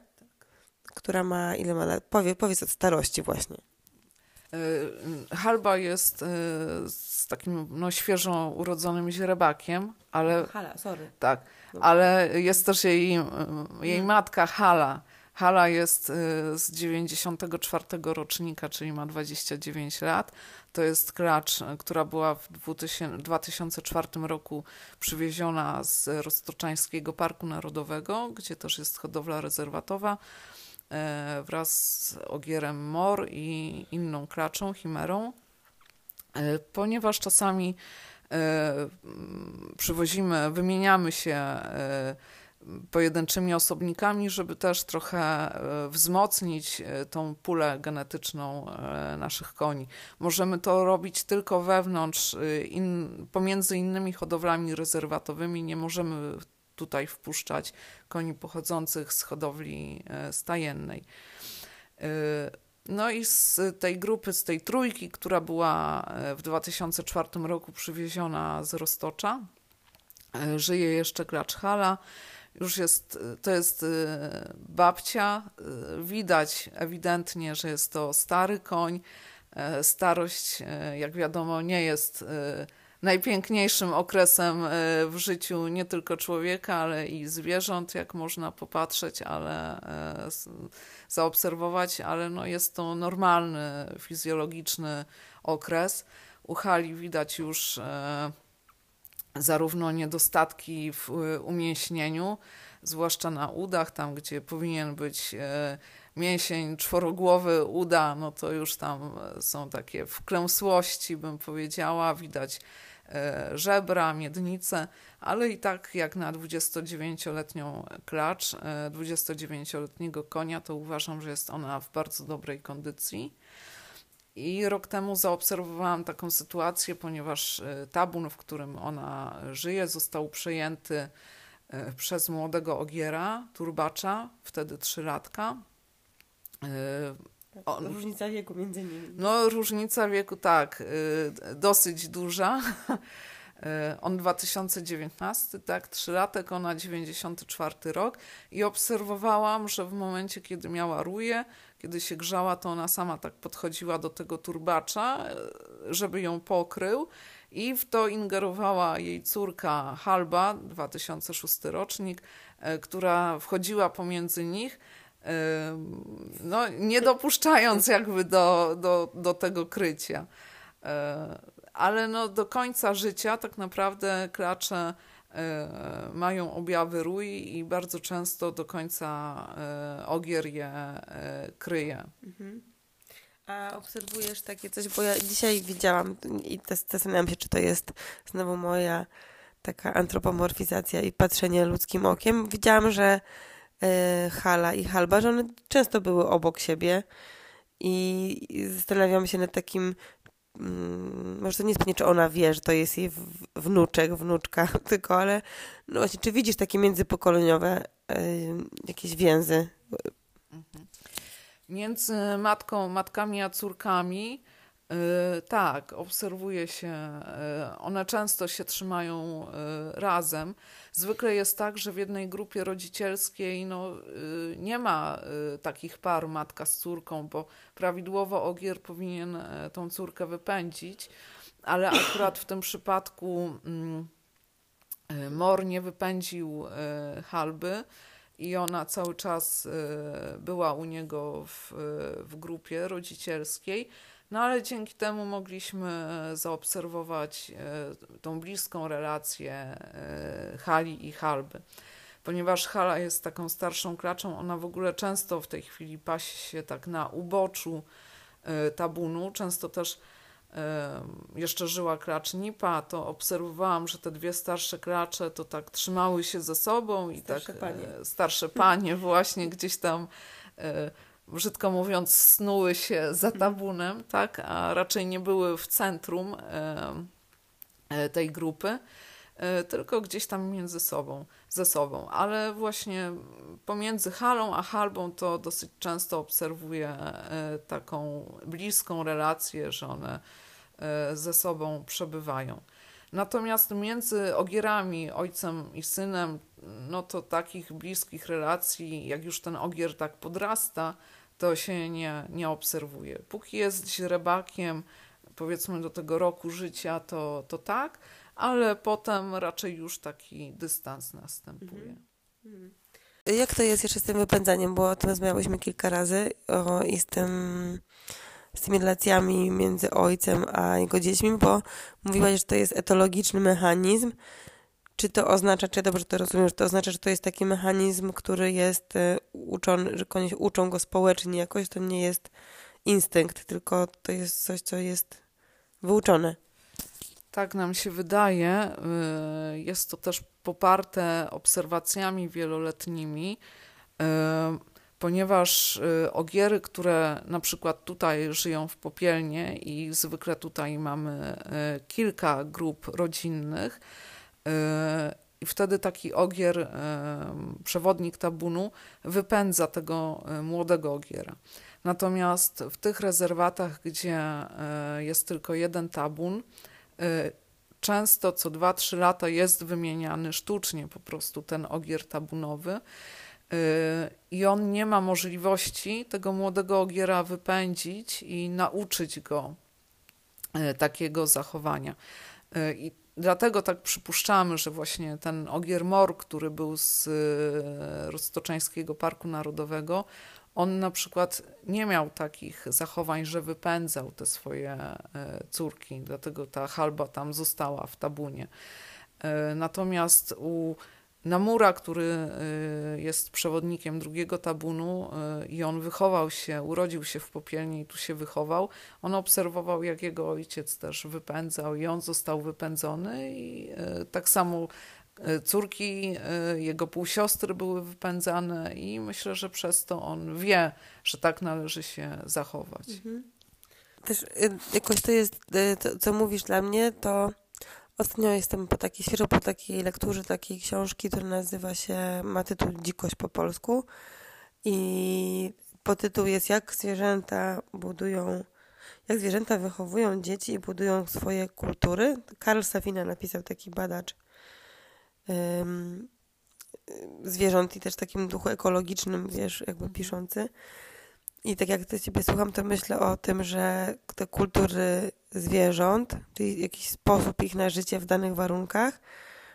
która ma ile ma lat? Powiedz od starości właśnie. Halba jest z takim świeżo urodzonym źrebakiem, ale... Hala, sorry. Tak, dobra. Ale jest też jej matka Hala. Hala jest z 94 rocznika, czyli ma 29 lat. To jest klacz, która była w 2004 roku przywieziona z Roztoczańskiego Parku Narodowego, gdzie też jest hodowla rezerwatowa, wraz z ogierem mor i inną klaczą, chimerą, ponieważ czasami wymieniamy się pojedynczymi osobnikami, żeby też trochę wzmocnić tą pulę genetyczną naszych koni. Możemy to robić tylko wewnątrz, pomiędzy innymi hodowlami rezerwatowymi, nie możemy tutaj wpuszczać koni pochodzących z hodowli stajennej. No i z tej grupy, z tej trójki, która była w 2004 roku przywieziona z Roztocza, żyje jeszcze klacz Hala. To jest babcia. Widać ewidentnie, że jest to stary koń. Starość, jak wiadomo, nie jest najpiękniejszym okresem w życiu nie tylko człowieka, ale i zwierząt, jak można popatrzeć, zaobserwować, ale no jest to normalny, fizjologiczny okres. U Hali widać już zarówno niedostatki w umięśnieniu, zwłaszcza na udach, tam gdzie powinien być mięsień czworogłowy uda, no to już tam są takie wklęsłości, bym powiedziała, widać żebra, miednice, ale i tak jak na 29-letniego konia, to uważam, że jest ona w bardzo dobrej kondycji. I rok temu zaobserwowałam taką sytuację, ponieważ tabun, w którym ona żyje, został przejęty przez młodego ogiera, turbacza, wtedy 3-latka. Różnica wieku między nimi. No różnica wieku, tak, dosyć duża. On 2019, tak, 3-latek, ona 94 rok i obserwowałam, że w momencie, kiedy miała ruję, kiedy się grzała, to ona sama tak podchodziła do tego turbacza, żeby ją pokrył i w to ingerowała jej córka Halba, 2006 rocznik, która wchodziła pomiędzy nich, no, nie dopuszczając jakby do tego krycia. Ale no, do końca życia tak naprawdę klacze mają objawy rui i bardzo często do końca ogier je kryje. Mhm. A obserwujesz takie coś, bo ja dzisiaj widziałam i zastanawiam się, czy to jest znowu moja taka antropomorfizacja i patrzenie ludzkim okiem. Widziałam, że Hala i Halba, że one często były obok siebie i zastanawiam się nad takim, może to nie jest pewnie, czy ona wie, że to jest jej wnuczek, wnuczka tylko, ale no właśnie, czy widzisz takie międzypokoleniowe jakieś więzy? Mhm. Między matkami a córkami tak, obserwuje się, one często się trzymają razem. Zwykle jest tak, że w jednej grupie rodzicielskiej nie ma takich par matka z córką, bo prawidłowo ogier powinien tą córkę wypędzić, ale akurat w tym przypadku mor nie wypędził Halby i ona cały czas była u niego w grupie rodzicielskiej. No ale dzięki temu mogliśmy zaobserwować tą bliską relację Hali i Halby. Ponieważ Hala jest taką starszą klaczą, ona w ogóle często w tej chwili pasi się tak na uboczu tabunu. Często też jeszcze żyła klacz Nipa, to obserwowałam, że te dwie starsze klacze to tak trzymały się ze sobą i starsze tak panie. Starsze panie właśnie gdzieś tam... brzydko mówiąc, snuły się za tabunem, tak, a raczej nie były w centrum tej grupy, tylko gdzieś tam między sobą, ze sobą. Ale właśnie pomiędzy Halą a Halbą to dosyć często obserwuję taką bliską relację, że one ze sobą przebywają. Natomiast między ogierami, ojcem i synem, no to takich bliskich relacji, jak już ten ogier tak podrasta, to się nie obserwuje. Póki jest źrebakiem, powiedzmy do tego roku życia, to tak, ale potem raczej już taki dystans następuje. Jak to jest jeszcze z tym wypędzaniem, bo o tym rozmawiałyśmy kilka razy i z tymi relacjami między ojcem a jego dziećmi, bo mówiłaś, że to jest etologiczny mechanizm. Czy to oznacza, czy ja dobrze to rozumiem, że to oznacza, że to jest taki mechanizm, który jest uczony, że konieś uczą go społecznie jakoś, to nie jest instynkt, tylko to jest coś, co jest wyuczone. Tak nam się wydaje. Jest to też poparte obserwacjami wieloletnimi, ponieważ ogiery, które na przykład tutaj żyją w Popielnie i zwykle tutaj mamy kilka grup rodzinnych, i wtedy taki ogier, przewodnik tabunu, wypędza tego młodego ogiera. Natomiast w tych rezerwatach, gdzie jest tylko jeden tabun, często co 2-3 lata jest wymieniany sztucznie po prostu ten ogier tabunowy i on nie ma możliwości tego młodego ogiera wypędzić i nauczyć go takiego zachowania. I dlatego tak przypuszczamy, że właśnie ten ogier mor, który był z Roztoczańskiego Parku Narodowego, on na przykład nie miał takich zachowań, że wypędzał te swoje córki, dlatego ta Halba tam została w tabunie. Natomiast u Namura, który jest przewodnikiem drugiego tabunu i on wychował się, urodził się w Popielni i tu się wychował, on obserwował, jak jego ojciec też wypędzał i on został wypędzony i tak samo córki, jego półsiostry były wypędzane i myślę, że przez to on wie, że tak należy się zachować. Mhm. Też jakoś to jest, to, co mówisz dla mnie, to... Ostatnio jestem po takiej lekturze takiej książki, która nazywa się, ma tytuł Dzikość po polsku i podtytuł jest jak zwierzęta wychowują dzieci i budują swoje kultury. Karl Safina napisał, taki badacz zwierząt i też takim duchu ekologicznym, wiesz, jakby piszący. I tak jak Ciebie słucham, to myślę o tym, że te kultury zwierząt, czyli jakiś sposób ich na życie w danych warunkach,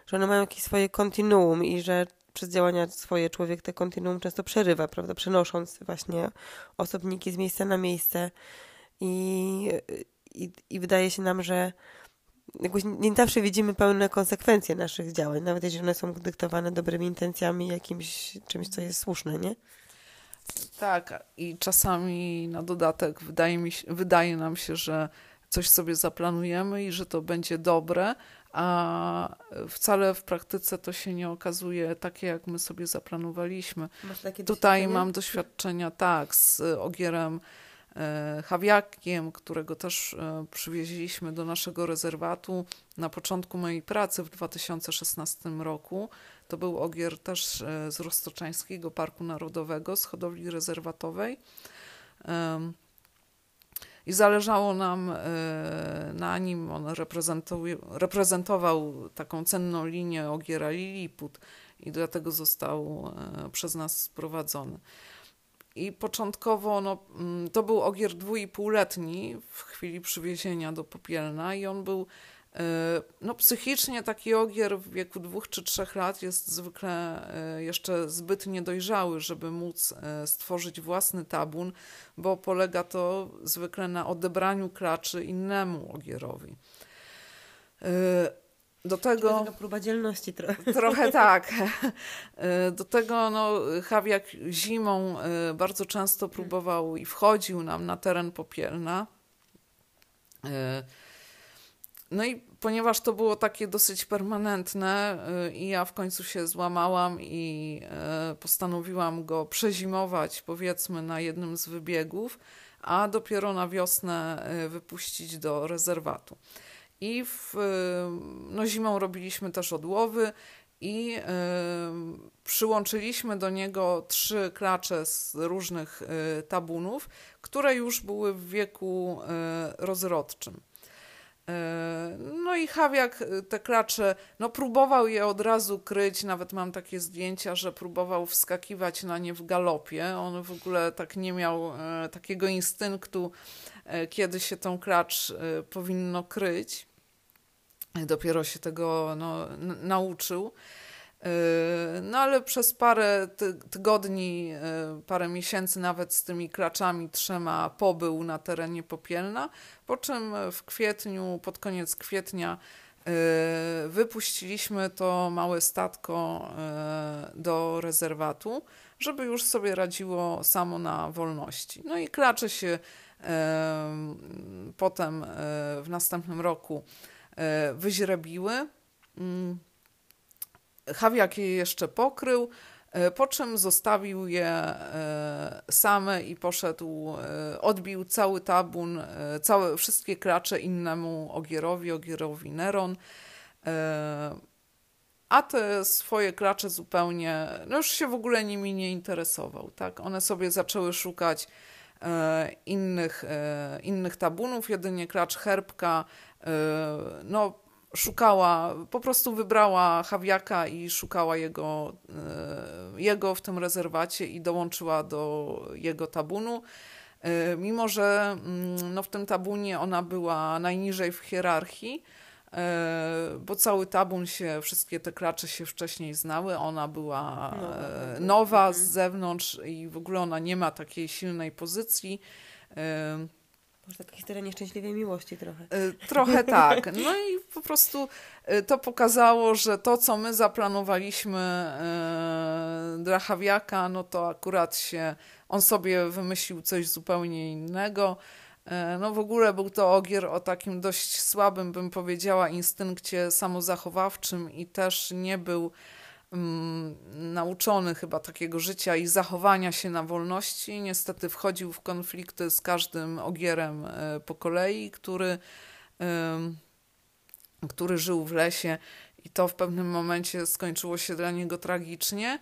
że one mają jakieś swoje kontinuum i że przez działania swoje człowiek te kontinuum często przerywa, prawda, przenosząc właśnie osobniki z miejsca na miejsce. I wydaje się nam, że jakoś nie zawsze widzimy pełne konsekwencje naszych działań, nawet jeśli one są dyktowane dobrymi intencjami, jakimś czymś, co jest słuszne, nie? Tak, i czasami na dodatek wydaje nam się, że coś sobie zaplanujemy i że to będzie dobre, a wcale w praktyce to się nie okazuje takie, jak my sobie zaplanowaliśmy. Tutaj mam doświadczenia, tak, z ogierem chawiakiem, którego też przywieźliśmy do naszego rezerwatu na początku mojej pracy w 2016 roku. To był ogier też z Roztoczańskiego Parku Narodowego, z hodowli rezerwatowej. I zależało nam na nim. On reprezentował taką cenną linię Ogiera Liliput i dlatego został przez nas sprowadzony. I początkowo to był ogier 2,5-letni w chwili przywiezienia do Popielna i on był psychicznie taki ogier w wieku 2 czy 3 lat jest zwykle jeszcze zbyt niedojrzały, żeby móc stworzyć własny tabun, bo polega to zwykle na odebraniu klaczy innemu ogierowi. Do tego taka próba dzielności trochę tak. Do tego Chawiak zimą bardzo często próbował i wchodził nam na teren Popielna. I ponieważ to było takie dosyć permanentne i ja w końcu się złamałam i postanowiłam go przezimować, powiedzmy, na jednym z wybiegów, a dopiero na wiosnę wypuścić do rezerwatu. I zimą robiliśmy też odłowy i przyłączyliśmy do niego 3 klacze z różnych tabunów, które już były w wieku rozrodczym. I Chawiak te klacze, próbował je od razu kryć, nawet mam takie zdjęcia, że próbował wskakiwać na nie w galopie. On w ogóle tak nie miał takiego instynktu, kiedy się tą klacz powinno kryć. Dopiero się tego nauczył. Ale przez parę tygodni, parę miesięcy nawet z tymi klaczami 3 pobył na terenie Popielna, po czym w kwietniu, pod koniec kwietnia wypuściliśmy to małe statko do rezerwatu, żeby już sobie radziło samo na wolności. I klacze się potem w następnym roku wyźrebiły. Chawiak je jeszcze pokrył, po czym zostawił je same i poszedł, odbił cały tabun, wszystkie klacze innemu ogierowi, ogierowi Neron, a te swoje klacze zupełnie, już się w ogóle nimi nie interesował, tak? One sobie zaczęły szukać innych tabunów, jedynie klacz Herbka, szukała, po prostu wybrała Chawiaka i szukała jego w tym rezerwacie i dołączyła do jego tabunu, mimo że w tym tabunie ona była najniżej w hierarchii, bo cały tabun wszystkie te klacze się wcześniej znały, ona była nowa z zewnątrz i w ogóle ona nie ma takiej silnej pozycji. Może taka historia nieszczęśliwej miłości trochę. Trochę tak. I po prostu to pokazało, że to, co my zaplanowaliśmy dla Chawiaka, to akurat on sobie wymyślił coś zupełnie innego. W ogóle był to ogier o takim dość słabym, bym powiedziała, instynkcie samozachowawczym i też nie był nauczony chyba takiego życia i zachowania się na wolności. Niestety wchodził w konflikty z każdym ogierem po kolei, który żył w lesie i to w pewnym momencie skończyło się dla niego tragicznie.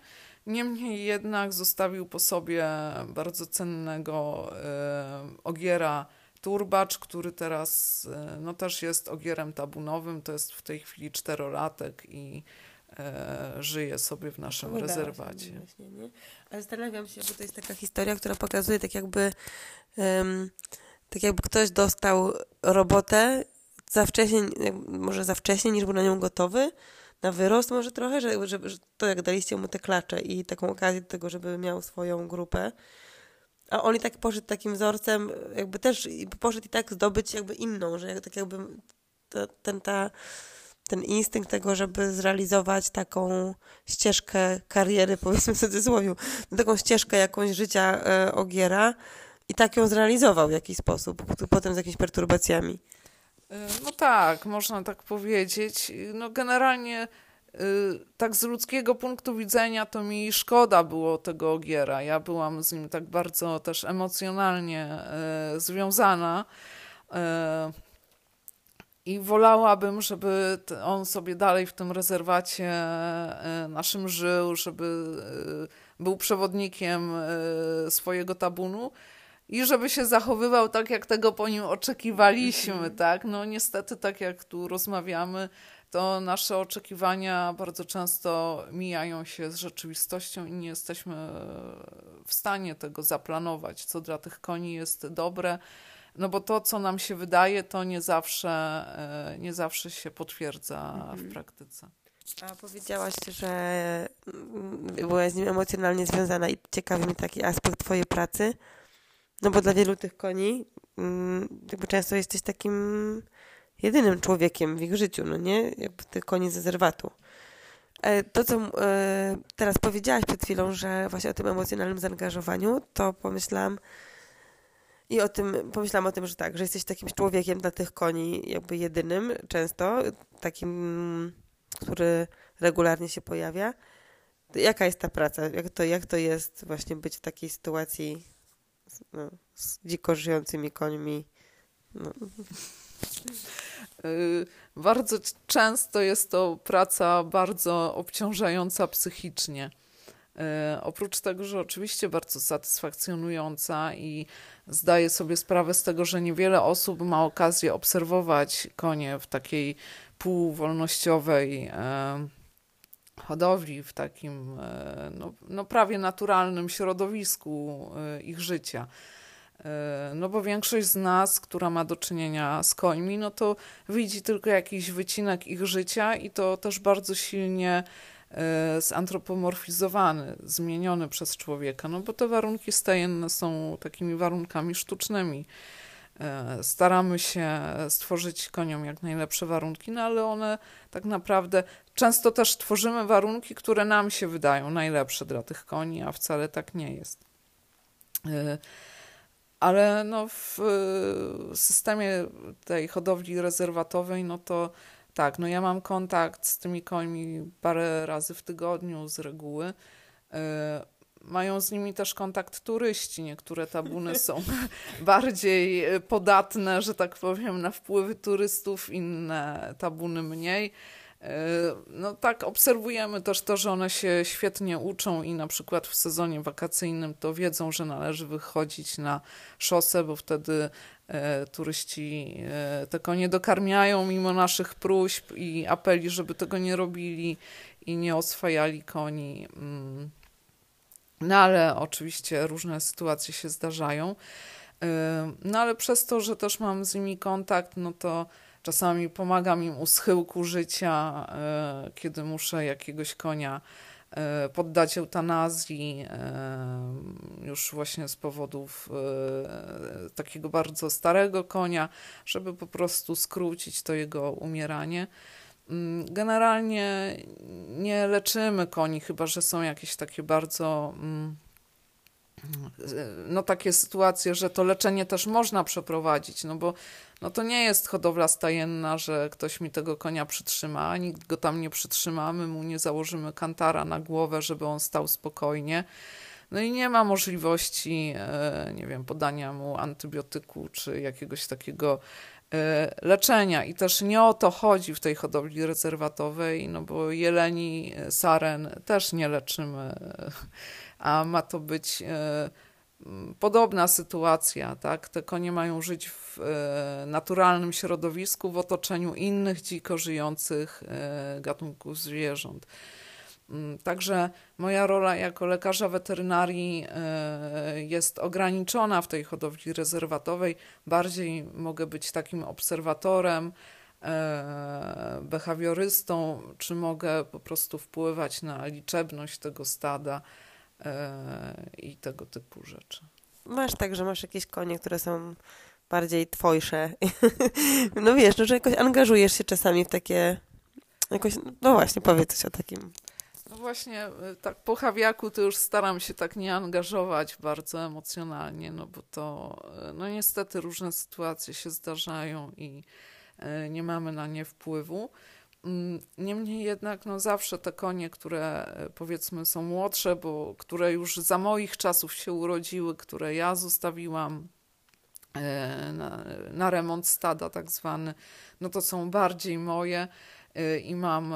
Niemniej jednak zostawił po sobie bardzo cennego ogiera Turbacz, który teraz też jest ogierem tabunowym. To jest w tej chwili 4-latek i żyje sobie w naszym rezerwacie. Właśnie, nie? Ale zastanawiam się, bo to jest taka historia, która pokazuje tak jakby ktoś dostał robotę za wcześnie, niż był na nią gotowy, na wyrost może trochę, że to jak daliście mu te klacze i taką okazję do tego, żeby miał swoją grupę, a on i tak poszedł takim wzorcem, jakby też poszedł i tak zdobyć jakby inną, że tak jakby ten instynkt tego, żeby zrealizować taką ścieżkę kariery, powiedzmy w cudzysłowie, taką ścieżkę jakąś życia ogiera i tak ją zrealizował w jakiś sposób, potem z jakimiś perturbacjami. Tak, można tak powiedzieć. Generalnie tak z ludzkiego punktu widzenia to mi szkoda było tego ogiera. Ja byłam z nim tak bardzo też emocjonalnie związana. I wolałabym, żeby on sobie dalej w tym rezerwacie naszym żył, żeby był przewodnikiem swojego tabunu. i żeby się zachowywał tak, jak tego po nim oczekiwaliśmy, tak? No niestety, tak jak tu rozmawiamy, to nasze oczekiwania bardzo często mijają się z rzeczywistością i nie jesteśmy w stanie tego zaplanować, co dla tych koni jest dobre, no bo to, co nam się wydaje, to nie zawsze się potwierdza w praktyce. A powiedziałaś, że byłaś z nim emocjonalnie związana i ciekawy mi taki aspekt twojej pracy, no bo dla wielu tych koni jakby często jesteś takim jedynym człowiekiem w ich życiu, no nie? Jakby tych koni z rezerwatu. To, co teraz powiedziałaś przed chwilą, że właśnie o tym emocjonalnym zaangażowaniu, to pomyślałam o tym, że tak, że jesteś takim człowiekiem dla tych koni jakby jedynym często, takim, który regularnie się pojawia. Jaka jest ta praca? Jak to jest właśnie być w takiej sytuacji z dziko żyjącymi końmi? No. Bardzo często jest to praca bardzo obciążająca psychicznie. Oprócz tego, że oczywiście bardzo satysfakcjonująca i zdaję sobie sprawę z tego, że niewiele osób ma okazję obserwować konie w takiej półwolnościowej hodowli, w takim prawie naturalnym środowisku ich życia. No bo większość z nas, która ma do czynienia z końmi, no to widzi tylko jakiś wycinek ich życia i to też bardzo silnie zantropomorfizowany, zmieniony przez człowieka, no bo te warunki stajenne są takimi warunkami sztucznymi. Staramy się stworzyć koniom jak najlepsze warunki, no ale one tak naprawdę często też tworzymy warunki, które nam się wydają najlepsze dla tych koni, a wcale tak nie jest. Ale no w systemie tej hodowli rezerwatowej, no to tak, no ja mam kontakt z tymi końmi parę razy w tygodniu z reguły. Mają z nimi też kontakt turyści. Niektóre tabuny są bardziej podatne, że tak powiem, na wpływy turystów, inne tabuny mniej. No tak, obserwujemy też to, że one się świetnie uczą i na przykład w sezonie wakacyjnym to wiedzą, że należy wychodzić na szosę, bo wtedy turyści te konie dokarmiają mimo naszych próśb i apeli, żeby tego nie robili i nie oswajali koni. No ale oczywiście różne sytuacje się zdarzają. No ale przez to, że też mam z nimi kontakt, no to czasami pomagam im u schyłku życia, kiedy muszę jakiegoś konia poddać eutanazji, już właśnie z powodów takiego bardzo starego konia, żeby po prostu skrócić to jego umieranie. Generalnie nie leczymy koni, chyba że są jakieś takie bardzo... no takie sytuacje, że to leczenie też można przeprowadzić, no bo no to nie jest hodowla stajenna, że ktoś mi tego konia przytrzyma, nikt go tam nie przytrzyma, my mu nie założymy kantara na głowę, żeby on stał spokojnie. No i nie ma możliwości, nie wiem, podania mu antybiotyku czy jakiegoś takiego leczenia. I też nie o to chodzi w tej hodowli rezerwatowej, no bo jeleni, saren też nie leczymy, a ma to być podobna sytuacja, tak? Te konie mają żyć w naturalnym środowisku, w otoczeniu innych dziko żyjących gatunków zwierząt. Także moja rola jako lekarza weterynarii jest ograniczona w tej hodowli rezerwatowej. Bardziej mogę być takim obserwatorem, behawiorystą, czy mogę po prostu wpływać na liczebność tego stada i tego typu rzeczy. Masz jakieś konie, które są bardziej twojsze. No wiesz, że jakoś angażujesz się czasami w takie... Jakoś, no właśnie, powiedz coś o takim... No właśnie, tak po Hawiaku to już staram się tak nie angażować bardzo emocjonalnie, no bo to, no niestety różne sytuacje się zdarzają i nie mamy na nie wpływu. Niemniej jednak, no zawsze te konie, które powiedzmy są młodsze, bo które już za moich czasów się urodziły, które ja zostawiłam na remont stada tak zwany, no to są bardziej moje i mam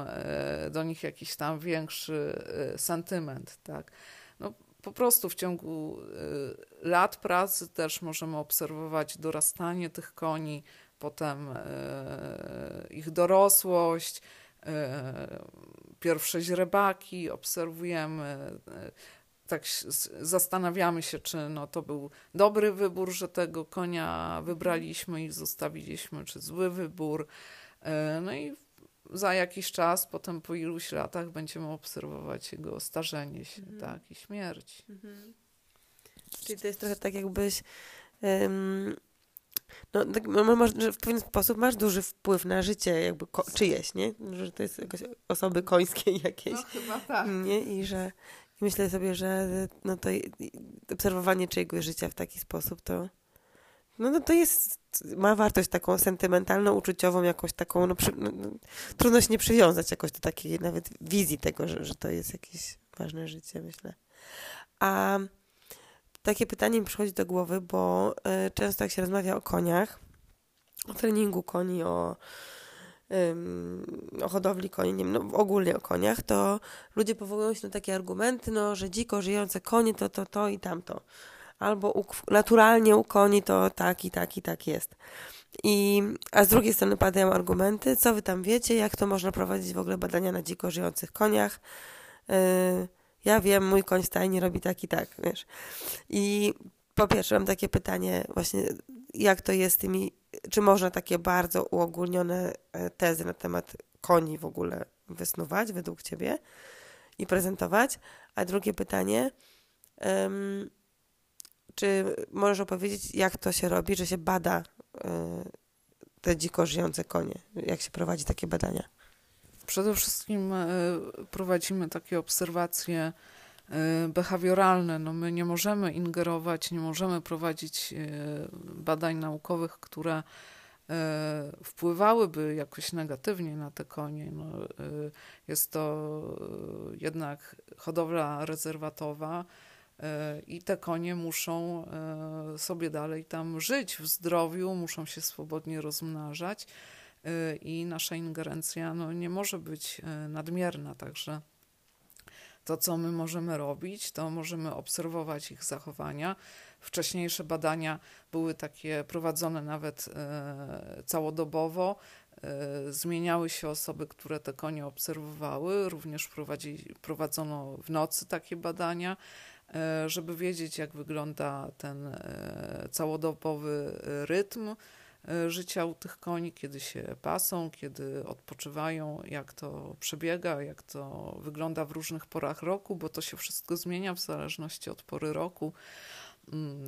do nich jakiś tam większy sentyment, tak. No, po prostu w ciągu lat pracy też możemy obserwować dorastanie tych koni, potem ich dorosłość, pierwsze źrebaki obserwujemy, tak zastanawiamy się, czy no to był dobry wybór, że tego konia wybraliśmy i zostawiliśmy, czy zły wybór. No i za jakiś czas, potem po iluś latach będziemy obserwować jego starzenie się, tak, i śmierć. Mhm. Czyli to jest trochę tak, jakbyś no, tak, że w pewien sposób masz duży wpływ na życie jakby czyjeś, nie? Że to jest jakoś osoby końskiej jakieś. No chyba tak. Nie? I że myślę sobie, że no to obserwowanie czyjegoś życia w taki sposób to no to jest, ma wartość taką sentymentalną, uczuciową, jakąś taką, trudno się nie przywiązać jakoś do takiej nawet wizji tego, że to jest jakieś ważne życie, myślę. A takie pytanie mi przychodzi do głowy, bo często jak się rozmawia o koniach, o treningu koni, o hodowli koni, nie wiem, no ogólnie o koniach, to ludzie powołują się na takie argumenty, no, że dziko żyjące konie to i tamto. Albo naturalnie u koni to tak i tak i tak jest. A z drugiej strony padają argumenty, co wy tam wiecie, jak to można prowadzić w ogóle badania na dziko żyjących koniach. Ja wiem, mój koń w stajni robi tak i tak, wiesz. I po pierwsze mam takie pytanie właśnie, jak to jest z tymi, czy można takie bardzo uogólnione tezy na temat koni w ogóle wysnuwać według ciebie i prezentować. A drugie pytanie, czy możesz opowiedzieć, jak to się robi, że się bada te dziko żyjące konie? Jak się prowadzi takie badania? Przede wszystkim prowadzimy takie obserwacje behawioralne. No my nie możemy ingerować, nie możemy prowadzić badań naukowych, które wpływałyby jakoś negatywnie na te konie. No, jest to jednak hodowla rezerwatowa, i te konie muszą sobie dalej tam żyć w zdrowiu, muszą się swobodnie rozmnażać i nasza ingerencja no, nie może być nadmierna. Także to, co my możemy robić, to możemy obserwować ich zachowania. Wcześniejsze badania były takie prowadzone nawet całodobowo. Zmieniały się osoby, które te konie obserwowały. Również prowadzono w nocy takie badania, żeby wiedzieć, jak wygląda ten całodobowy rytm życia u tych koni, kiedy się pasą, kiedy odpoczywają, jak to przebiega, jak to wygląda w różnych porach roku, bo to się wszystko zmienia w zależności od pory roku,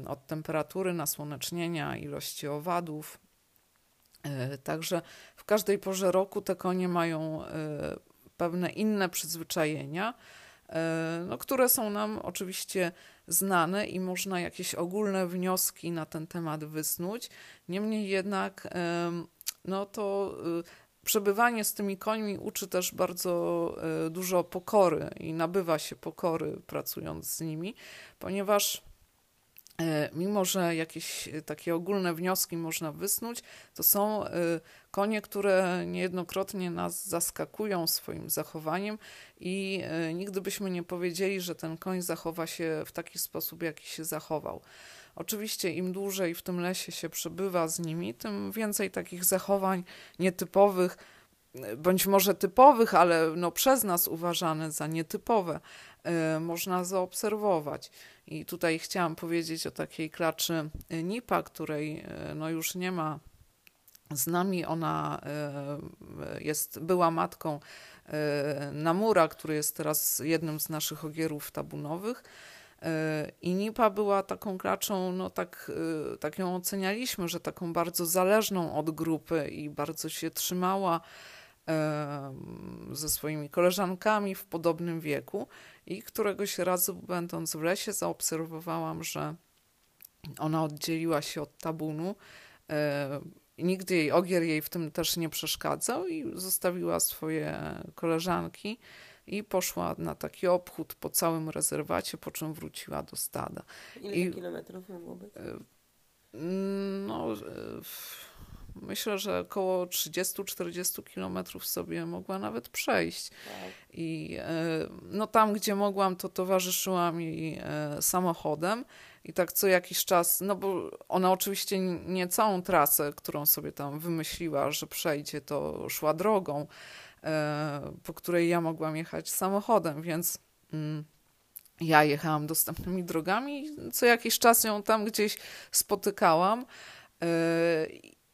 od temperatury, nasłonecznienia, ilości owadów. Także w każdej porze roku te konie mają pewne inne przyzwyczajenia, no, które są nam oczywiście znane i można jakieś ogólne wnioski na ten temat wysnuć. Niemniej jednak no, to przebywanie z tymi końmi uczy też bardzo dużo pokory i nabywa się pokory pracując z nimi, ponieważ mimo że jakieś takie ogólne wnioski można wysnuć, to są konie, które niejednokrotnie nas zaskakują swoim zachowaniem i nigdy byśmy nie powiedzieli, że ten koń zachowa się w taki sposób, jaki się zachował. Oczywiście im dłużej w tym lesie się przebywa z nimi, tym więcej takich zachowań nietypowych, bądź może typowych, ale no przez nas uważane za nietypowe, można zaobserwować. I tutaj chciałam powiedzieć o takiej klaczy nipa, której no już nie ma z nami. Ona była matką namura, który jest teraz jednym z naszych ogierów tabunowych. I nipa była taką klaczą, no tak ją ocenialiśmy, że taką bardzo zależną od grupy i bardzo się trzymała ze swoimi koleżankami w podobnym wieku i któregoś razu będąc w lesie zaobserwowałam, że ona oddzieliła się od tabunu, nigdy jej ogier jej w tym też nie przeszkadzał i zostawiła swoje koleżanki i poszła na taki obchód po całym rezerwacie, po czym wróciła do stada. Ile kilometrów mogło być? No myślę, że około 30-40 kilometrów sobie mogła nawet przejść. I no tam, gdzie mogłam, to towarzyszyłam jej samochodem. I tak co jakiś czas, no bo ona oczywiście nie całą trasę, którą sobie tam wymyśliła, że przejdzie, to szła drogą, po której ja mogłam jechać samochodem, więc ja jechałam dostępnymi drogami, co jakiś czas ją tam gdzieś spotykałam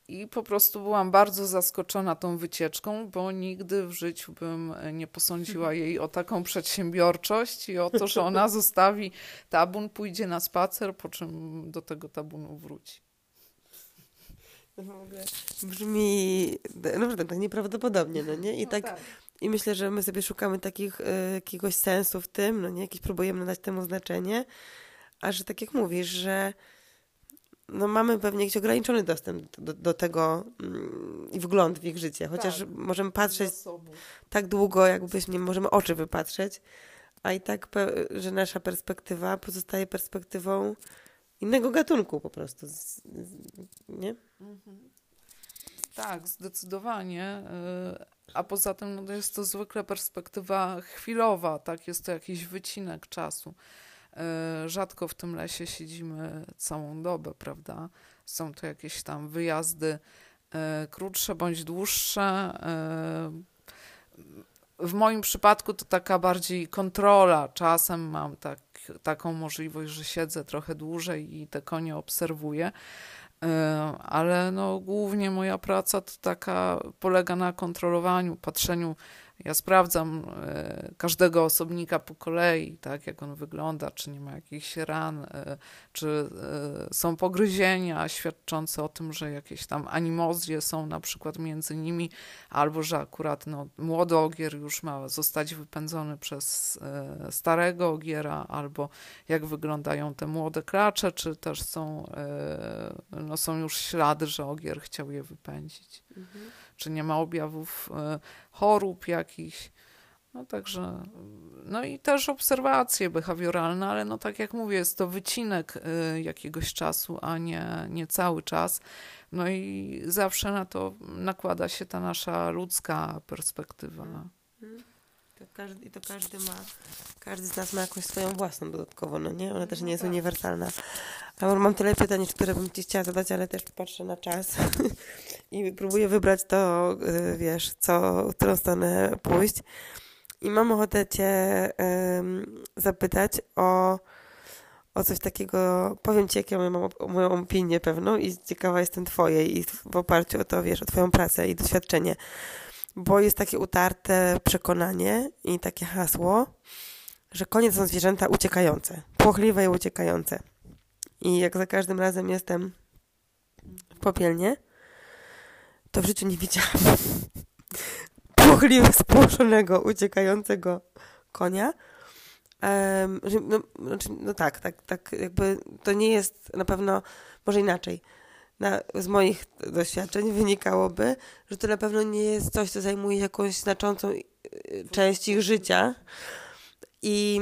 i po prostu byłam bardzo zaskoczona tą wycieczką, bo nigdy w życiu bym nie posądziła jej o taką przedsiębiorczość i o to, że ona zostawi tabun, pójdzie na spacer, po czym do tego tabunu wróci. Brzmi naprawdę tak nieprawdopodobnie, no nie? I tak, no tak. I myślę, że my sobie szukamy takich jakiegoś sensu w tym, no nie? Jakieś próbujemy nadać temu znaczenie, a że tak jak mówisz, że no mamy pewnie jakiś ograniczony dostęp do tego i wgląd w ich życie, chociaż tak, możemy patrzeć tak długo, jakbyśmy możemy oczy wypatrzeć, a i tak, że nasza perspektywa pozostaje perspektywą innego gatunku po prostu, nie? Tak, zdecydowanie. A poza tym no, jest to zwykle perspektywa chwilowa, tak? Jest to jakiś wycinek czasu. Rzadko w tym lesie siedzimy całą dobę, prawda? Są to jakieś tam wyjazdy krótsze bądź dłuższe. W moim przypadku to taka bardziej kontrola. Czasem mam taką możliwość, że siedzę trochę dłużej i te konie obserwuję, ale no, głównie moja praca to taka polega na kontrolowaniu, patrzeniu. Ja sprawdzam każdego osobnika po kolei, tak jak on wygląda, czy nie ma jakichś ran, czy są pogryzienia świadczące o tym, że jakieś tam animozje są na przykład między nimi, albo że akurat no, młody ogier już ma zostać wypędzony przez starego ogiera, albo jak wyglądają te młode klacze, czy też są już ślady, że ogier chciał je wypędzić. Mhm. Czy nie ma objawów chorób jakichś, no także, no i też obserwacje behawioralne, ale no tak jak mówię, jest to wycinek jakiegoś czasu, a nie cały czas, no i zawsze na to nakłada się ta nasza ludzka perspektywa. Każdy z nas ma jakąś swoją własną dodatkowo, no nie? Ona też nie jest uniwersalna. Amor, mam tyle pytań, które bym ci chciała zadać, ale też patrzę na czas i próbuję wybrać to, wiesz, w którą stronę pójść. I mam ochotę cię zapytać o coś takiego. Powiem ci, jaką ja mam moją opinię pewną i ciekawa jestem twojej i w oparciu o to, wiesz, o twoją pracę i doświadczenie. Bo jest takie utarte przekonanie i takie hasło, że konie to są zwierzęta uciekające, płochliwe i uciekające. I jak za każdym razem jestem w Popielnie, to w życiu nie widziałam płochliwego, spłoszonego, uciekającego konia. Tak, jakby to nie jest na pewno, może inaczej. Z moich doświadczeń wynikałoby, że to na pewno nie jest coś, co zajmuje jakąś znaczącą część ich życia. I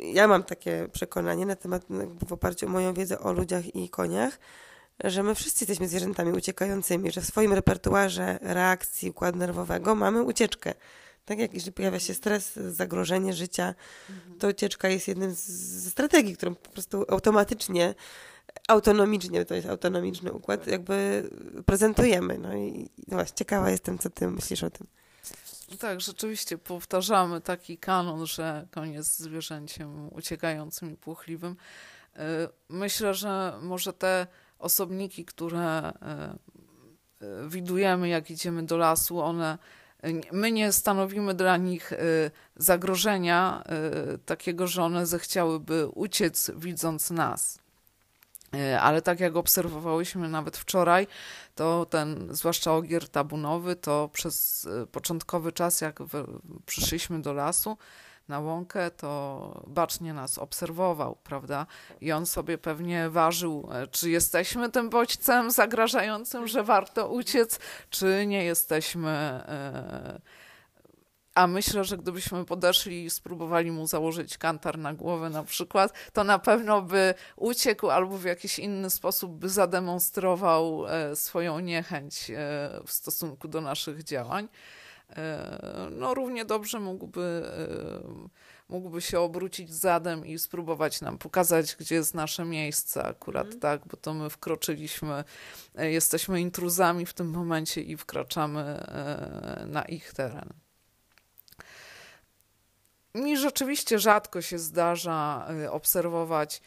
ja mam takie przekonanie na temat, w oparciu o moją wiedzę o ludziach i koniach, że my wszyscy jesteśmy zwierzętami uciekającymi, że w swoim repertuarze reakcji układu nerwowego mamy ucieczkę. Tak jak jeżeli pojawia się stres, zagrożenie życia, to ucieczka jest jednym ze strategii, którą po prostu autonomicznie, to jest autonomiczny układ, jakby prezentujemy. No i właśnie ciekawa jestem, co ty myślisz o tym. Tak, rzeczywiście powtarzamy taki kanon, że koń jest zwierzęciem uciekającym i płochliwym. Myślę, że może te osobniki, które widujemy, jak idziemy do lasu, my nie stanowimy dla nich zagrożenia takiego, że one zechciałyby uciec, widząc nas. Ale tak jak obserwowałyśmy nawet wczoraj, to ten, zwłaszcza ogier tabunowy, to przez początkowy czas, jak przyszliśmy do lasu na łąkę, to bacznie nas obserwował, prawda? I on sobie pewnie ważył, czy jesteśmy tym bodźcem zagrażającym, że warto uciec, czy nie jesteśmy... A myślę, że gdybyśmy podeszli i spróbowali mu założyć kantar na głowę na przykład, to na pewno by uciekł albo w jakiś inny sposób by zademonstrował swoją niechęć w stosunku do naszych działań. No równie dobrze mógłby się obrócić zadem i spróbować nam pokazać, gdzie jest nasze miejsce akurat, tak, bo to my wkroczyliśmy, jesteśmy intruzami w tym momencie i wkraczamy na ich teren. Mi rzeczywiście rzadko się zdarza obserwować,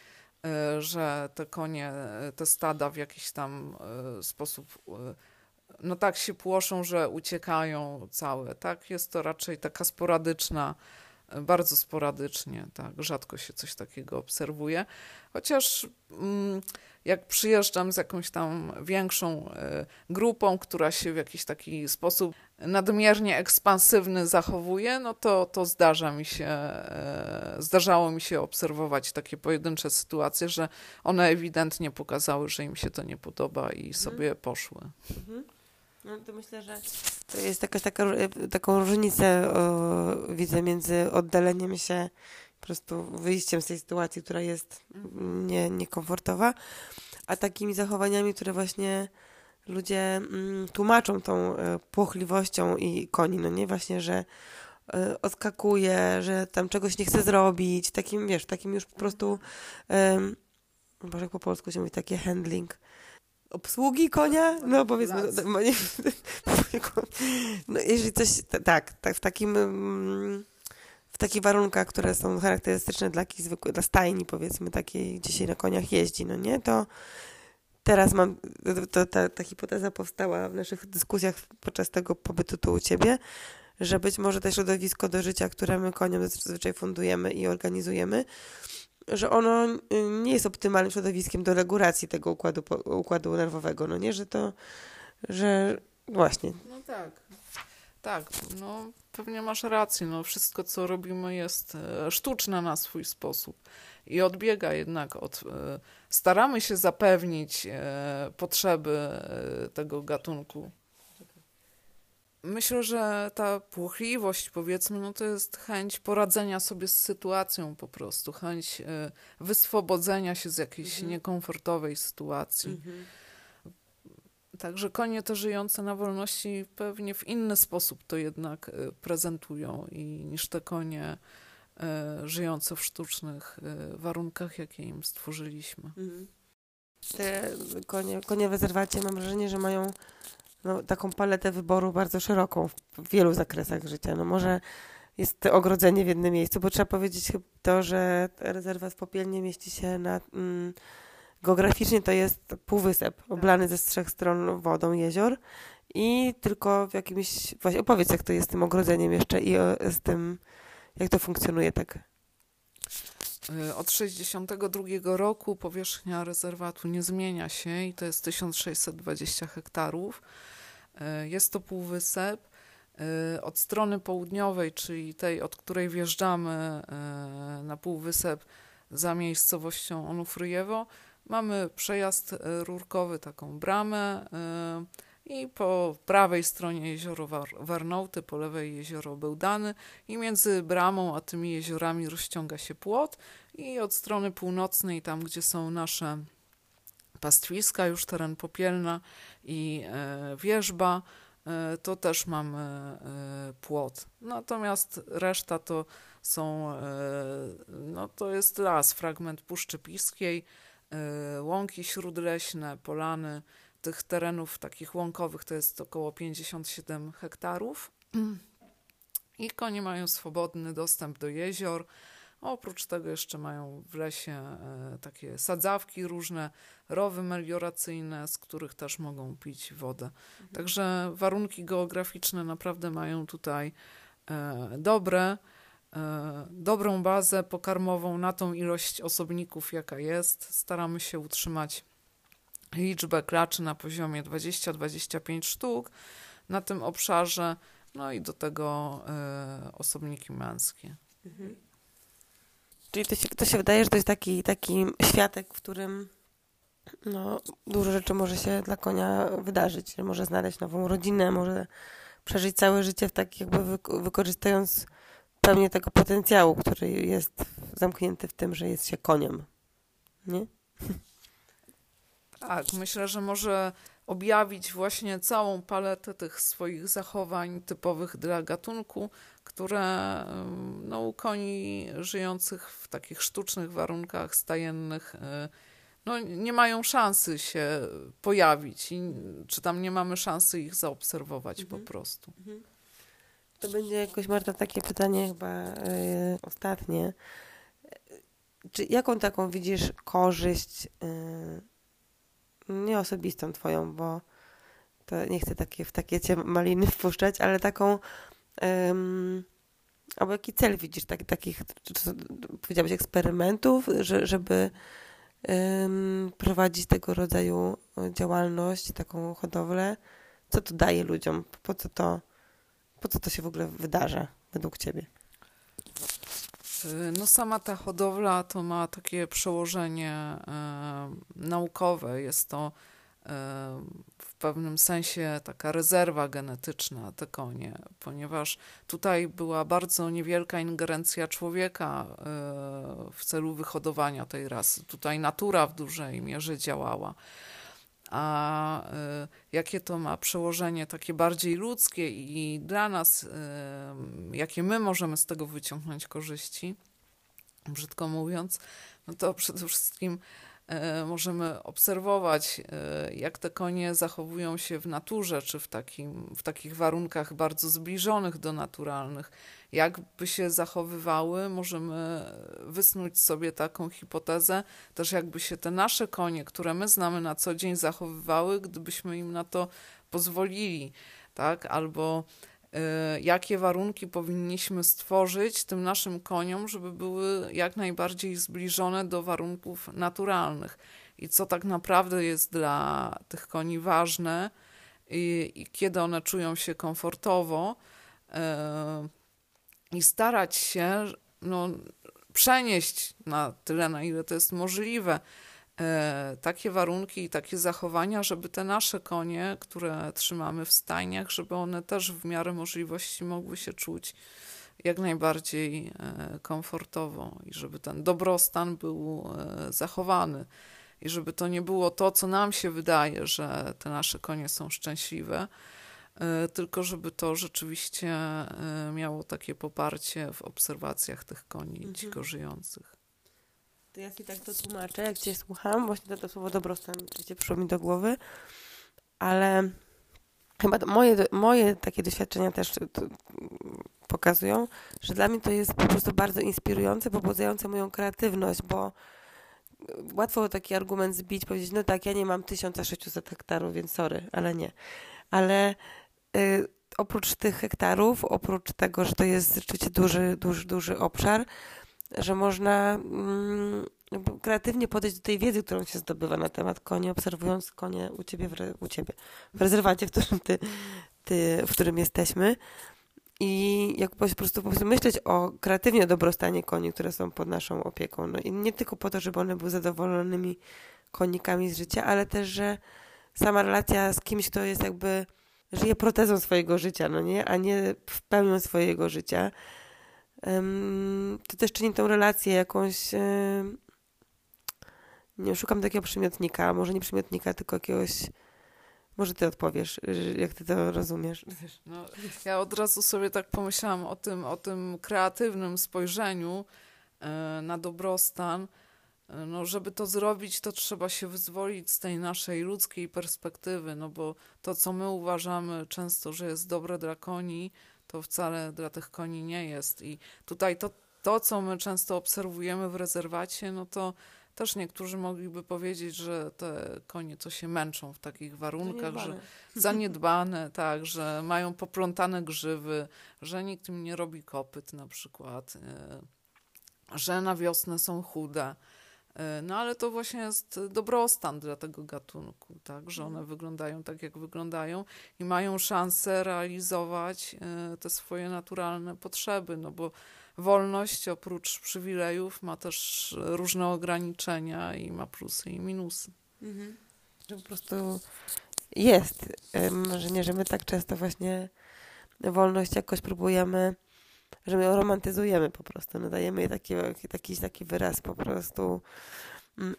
że te konie, te stada w jakiś tam sposób no tak się płoszą, że uciekają całe, tak? Jest to raczej taka sporadyczna, bardzo sporadycznie, tak? Rzadko się coś takiego obserwuje. Chociaż jak przyjeżdżam z jakąś tam większą grupą, która się w jakiś taki sposób nadmiernie ekspansywny zachowuje, no to zdarzało mi się obserwować takie pojedyncze sytuacje, że one ewidentnie pokazały, że im się to nie podoba i sobie poszły. No to myślę, że to jest jakaś taką różnicę widzę między oddaleniem się, po prostu wyjściem z tej sytuacji, która jest niekomfortowa, a takimi zachowaniami, które właśnie ludzie tłumaczą tą płochliwością i koni, no nie? Właśnie, że odskakuje, że tam czegoś nie chce zrobić, takim, wiesz, takim już po prostu, może jak po polsku się mówi, takie handling, obsługi konia, no powiedzmy, no jeżeli coś, tak, w takich warunkach, które są charakterystyczne dla jakichś zwykłych, dla stajni, powiedzmy, takiej, gdzie się na koniach jeździ, no nie, to teraz ta hipoteza powstała w naszych dyskusjach podczas tego pobytu tu u ciebie, że być może to środowisko do życia, które my koniom zazwyczaj fundujemy i organizujemy, że ono nie jest optymalnym środowiskiem do regulacji tego układu nerwowego, no nie, że to, że właśnie. No tak, no pewnie masz rację, no wszystko co robimy jest sztuczne na swój sposób i odbiega jednak od, staramy się zapewnić potrzeby tego gatunku. Myślę, że ta płochliwość, powiedzmy, no to jest chęć poradzenia sobie z sytuacją po prostu, chęć wyswobodzenia się z jakiejś niekomfortowej sytuacji. Także konie te żyjące na wolności pewnie w inny sposób to jednak prezentują niż te konie żyjące w sztucznych warunkach, jakie im stworzyliśmy. Te konie w rezerwacie, mam wrażenie, że mają taką paletę wyboru bardzo szeroką w wielu zakresach życia. No może jest to ogrodzenie w jednym miejscu, bo trzeba powiedzieć to, że rezerwat Popielnie mieści się na... geograficznie to jest półwysep oblany ze 3 stron wodą jezior i tylko w jakimś... Właśnie opowiedz, jak to jest z tym ogrodzeniem jeszcze i z tym, jak to funkcjonuje tak. Od 1962 roku powierzchnia rezerwatu nie zmienia się i to jest 1620 hektarów. Jest to półwysep. Od strony południowej, czyli tej, od której wjeżdżamy na półwysep za miejscowością Onufryjewo, mamy przejazd rurkowy, taką bramę i po prawej stronie jezioro Warnouty, po lewej jezioro Bełdany i między bramą a tymi jeziorami rozciąga się płot i od strony północnej, tam gdzie są nasze pastwiska, już teren Popielna i wierzba, to też mamy płot. Natomiast reszta to są, no to jest las, fragment Puszczy Piskiej, łąki śródleśne, polany. Tych terenów takich łąkowych to jest około 57 hektarów i konie mają swobodny dostęp do jezior. Oprócz tego jeszcze mają w lesie takie sadzawki różne, rowy melioracyjne, z których też mogą pić wodę. Także warunki geograficzne naprawdę mają tutaj dobrą bazę pokarmową na tą ilość osobników, jaka jest. Staramy się utrzymać liczbę klaczy na poziomie 20-25 sztuk na tym obszarze, no i do tego osobniki męskie. Czyli to się wydaje, że to jest taki światek, w którym dużo rzeczy może się dla konia wydarzyć. Może znaleźć nową rodzinę, może przeżyć całe życie w tak jakby wykorzystując pełnię tego potencjału, który jest zamknięty w tym, że jest się koniem. Nie? Tak, myślę, że może objawić właśnie całą paletę tych swoich zachowań typowych dla gatunku, które no, u koni żyjących w takich sztucznych warunkach stajennych no, nie mają szansy się pojawić, i, czy tam nie mamy szansy ich zaobserwować po prostu. To będzie jakoś, Marta, takie pytanie chyba ostatnie. Czy jaką taką widzisz korzyść nie osobistą twoją, bo to nie chcę takie w takiecie maliny wpuszczać, ale taką albo jaki cel widzisz takich, powiedziałbyś, eksperymentów, żeby prowadzić tego rodzaju działalność, taką hodowlę? Co to daje ludziom? Po co to się w ogóle wydarza według ciebie? No sama ta hodowla to ma takie przełożenie naukowe. Jest to w pewnym sensie taka rezerwa genetyczna, te konie, ponieważ tutaj była bardzo niewielka ingerencja człowieka w celu wyhodowania tej rasy. Tutaj natura w dużej mierze działała. A jakie to ma przełożenie takie bardziej ludzkie i dla nas, jakie my możemy z tego wyciągnąć korzyści, brzydko mówiąc, no to przede wszystkim możemy obserwować, jak te konie zachowują się w naturze, czy w takich warunkach bardzo zbliżonych do naturalnych. Jakby się zachowywały, możemy wysnuć sobie taką hipotezę, też jakby się te nasze konie, które my znamy na co dzień, zachowywały, gdybyśmy im na to pozwolili, tak? Albo jakie warunki powinniśmy stworzyć tym naszym koniom, żeby były jak najbardziej zbliżone do warunków naturalnych i co tak naprawdę jest dla tych koni ważne i kiedy one czują się komfortowo i starać się no, przenieść na tyle, na ile to jest możliwe, takie warunki i takie zachowania, żeby te nasze konie, które trzymamy w stajniach, żeby one też w miarę możliwości mogły się czuć jak najbardziej komfortowo i żeby ten dobrostan był zachowany i żeby to nie było to, co nam się wydaje, że te nasze konie są szczęśliwe, tylko żeby to rzeczywiście miało takie poparcie w obserwacjach tych koni dziko żyjących. Ja sobie tak to tłumaczę, jak cię słucham, właśnie to słowo dobrostan oczywiście przyszło mi do głowy, ale chyba moje takie doświadczenia też pokazują, że dla mnie to jest po prostu bardzo inspirujące, pobudzające moją kreatywność, bo łatwo taki argument zbić, powiedzieć, no tak, ja nie mam 1600 hektarów, więc sorry, ale nie. Ale oprócz tych hektarów, oprócz tego, że to jest rzeczywiście duży obszar, że można kreatywnie podejść do tej wiedzy, którą się zdobywa na temat koni, obserwując konie u ciebie w rezerwacie, w którym jesteśmy. I jak po prostu myśleć kreatywnie o dobrostanie koni, które są pod naszą opieką. No i nie tylko po to, żeby one były zadowolonymi konikami z życia, ale też, że sama relacja z kimś, kto jest jakby żyje protezą swojego życia, no nie? A nie w pełni swojego życia. To też czyni tą relację jakąś, nie szukam takiego przymiotnika, może nie przymiotnika, tylko jakiegoś, może ty odpowiesz, jak ty to rozumiesz. No, ja od razu sobie tak pomyślałam o tym kreatywnym spojrzeniu na dobrostan. No, żeby to zrobić, to trzeba się wyzwolić z tej naszej ludzkiej perspektywy, no bo to, co my uważamy często, że jest dobre dla koni, to wcale dla tych koni nie jest. I tutaj to, co my często obserwujemy w rezerwacie, no to też niektórzy mogliby powiedzieć, że te konie to się męczą w takich warunkach, że zaniedbane, tak, że mają poplątane grzywy, że nikt im nie robi kopyt na przykład, że na wiosnę są chude. No ale to właśnie jest dobrostan dla tego gatunku, tak, że one wyglądają tak, jak wyglądają i mają szansę realizować te swoje naturalne potrzeby, no bo wolność oprócz przywilejów ma też różne ograniczenia i ma plusy i minusy. Że po prostu jest marzenie, że my tak często właśnie wolność jakoś próbujemy, że my ją romantyzujemy po prostu, nadajemy jej taki wyraz po prostu,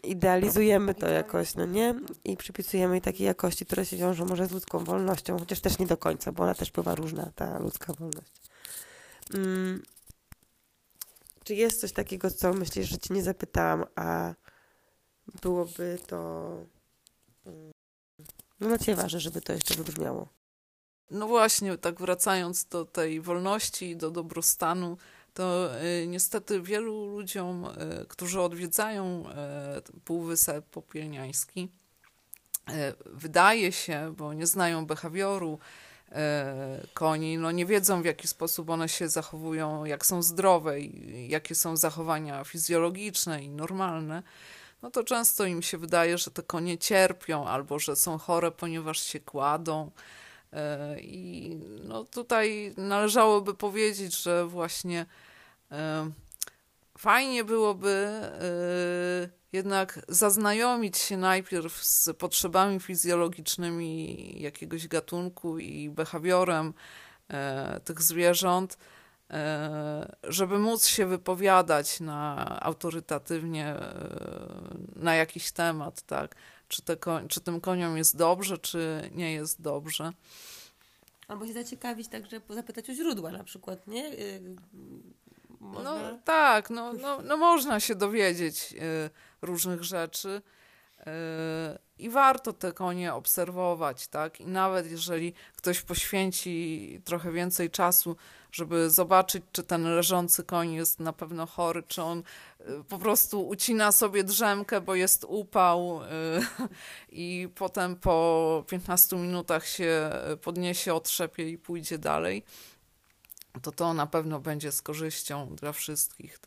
idealizujemy to jakoś, no nie? I przypisujemy jej takie jakości, które się wiążą może z ludzką wolnością, chociaż też nie do końca, bo ona też bywa różna, ta ludzka wolność. Czy jest coś takiego, co myślisz, że cię nie zapytałam, a byłoby to... No na ciebie ważne, żeby to jeszcze wybrzmiało. No właśnie, tak wracając do tej wolności i do dobrostanu, to niestety wielu ludziom, którzy odwiedzają Półwysep Popielniański, wydaje się, bo nie znają behawioru koni, no nie wiedzą, w jaki sposób one się zachowują, jak są zdrowe i jakie są zachowania fizjologiczne i normalne, no to często im się wydaje, że te konie cierpią albo że są chore, ponieważ się kładą. I no tutaj należałoby powiedzieć, że właśnie fajnie byłoby jednak zaznajomić się najpierw z potrzebami fizjologicznymi jakiegoś gatunku i behawiorem tych zwierząt, żeby móc się wypowiadać autorytatywnie na jakiś temat, tak? Czy tym koniom jest dobrze, czy nie jest dobrze. Albo się zaciekawić także, zapytać o źródła na przykład, nie? Można? No tak, no można się dowiedzieć różnych rzeczy i warto te konie obserwować, tak? I nawet jeżeli ktoś poświęci trochę więcej czasu, żeby zobaczyć, czy ten leżący koń jest na pewno chory, czy on po prostu ucina sobie drzemkę, bo jest upał i potem po 15 minutach się podniesie, otrzepie i pójdzie dalej, to na pewno będzie z korzyścią dla wszystkich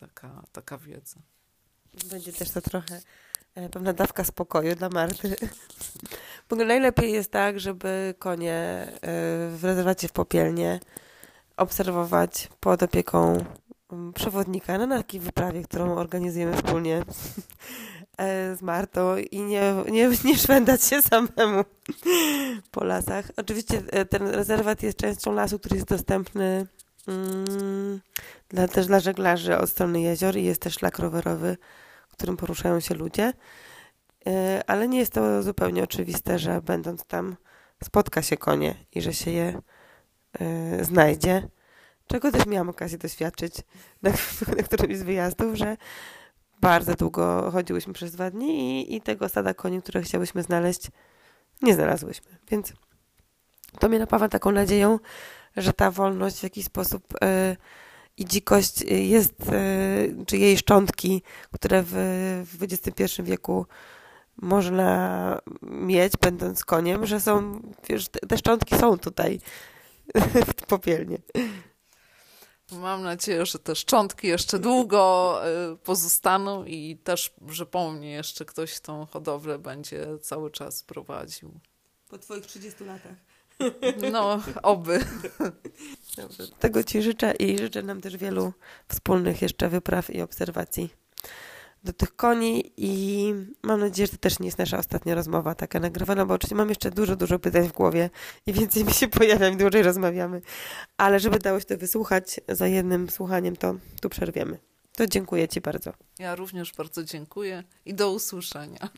taka wiedza. Będzie też to trochę pewna dawka spokoju dla Marty. Bo najlepiej jest tak, żeby konie w rezerwacie w Popielnie obserwować pod opieką przewodnika na takiej wyprawie, którą organizujemy wspólnie z Martą i nie szwendać się samemu po lasach. Oczywiście ten rezerwat jest częścią lasu, który jest dostępny też dla żeglarzy od strony jezior i jest też szlak rowerowy, którym poruszają się ludzie, ale nie jest to zupełnie oczywiste, że będąc tam spotka się konie i że się je znajdzie, czego też miałam okazję doświadczyć na którymś z wyjazdów, że bardzo długo chodziłyśmy przez 2 dni i tego stada koni, które chciałyśmy znaleźć, nie znalazłyśmy. Więc to mnie napawa taką nadzieją, że ta wolność w jakiś sposób i dzikość jest, czy jej szczątki, które w XXI wieku można mieć, będąc koniem, że są, wiesz, te szczątki są tutaj w Popielnie. Mam nadzieję, że te szczątki jeszcze długo pozostaną i też, że po mnie jeszcze ktoś tą hodowlę będzie cały czas prowadził. Po twoich 30 latach. No, oby. Dobrze, tego ci życzę i życzę nam też wielu wspólnych jeszcze wypraw i obserwacji do tych koni i mam nadzieję, że to też nie jest nasza ostatnia rozmowa taka nagrywana, bo oczywiście mam jeszcze dużo pytań w głowie i więcej mi się pojawia, im dłużej rozmawiamy, ale żeby dało się to wysłuchać za jednym słuchaniem, to tu przerwiemy. To dziękuję ci bardzo. Ja również bardzo dziękuję i do usłyszenia.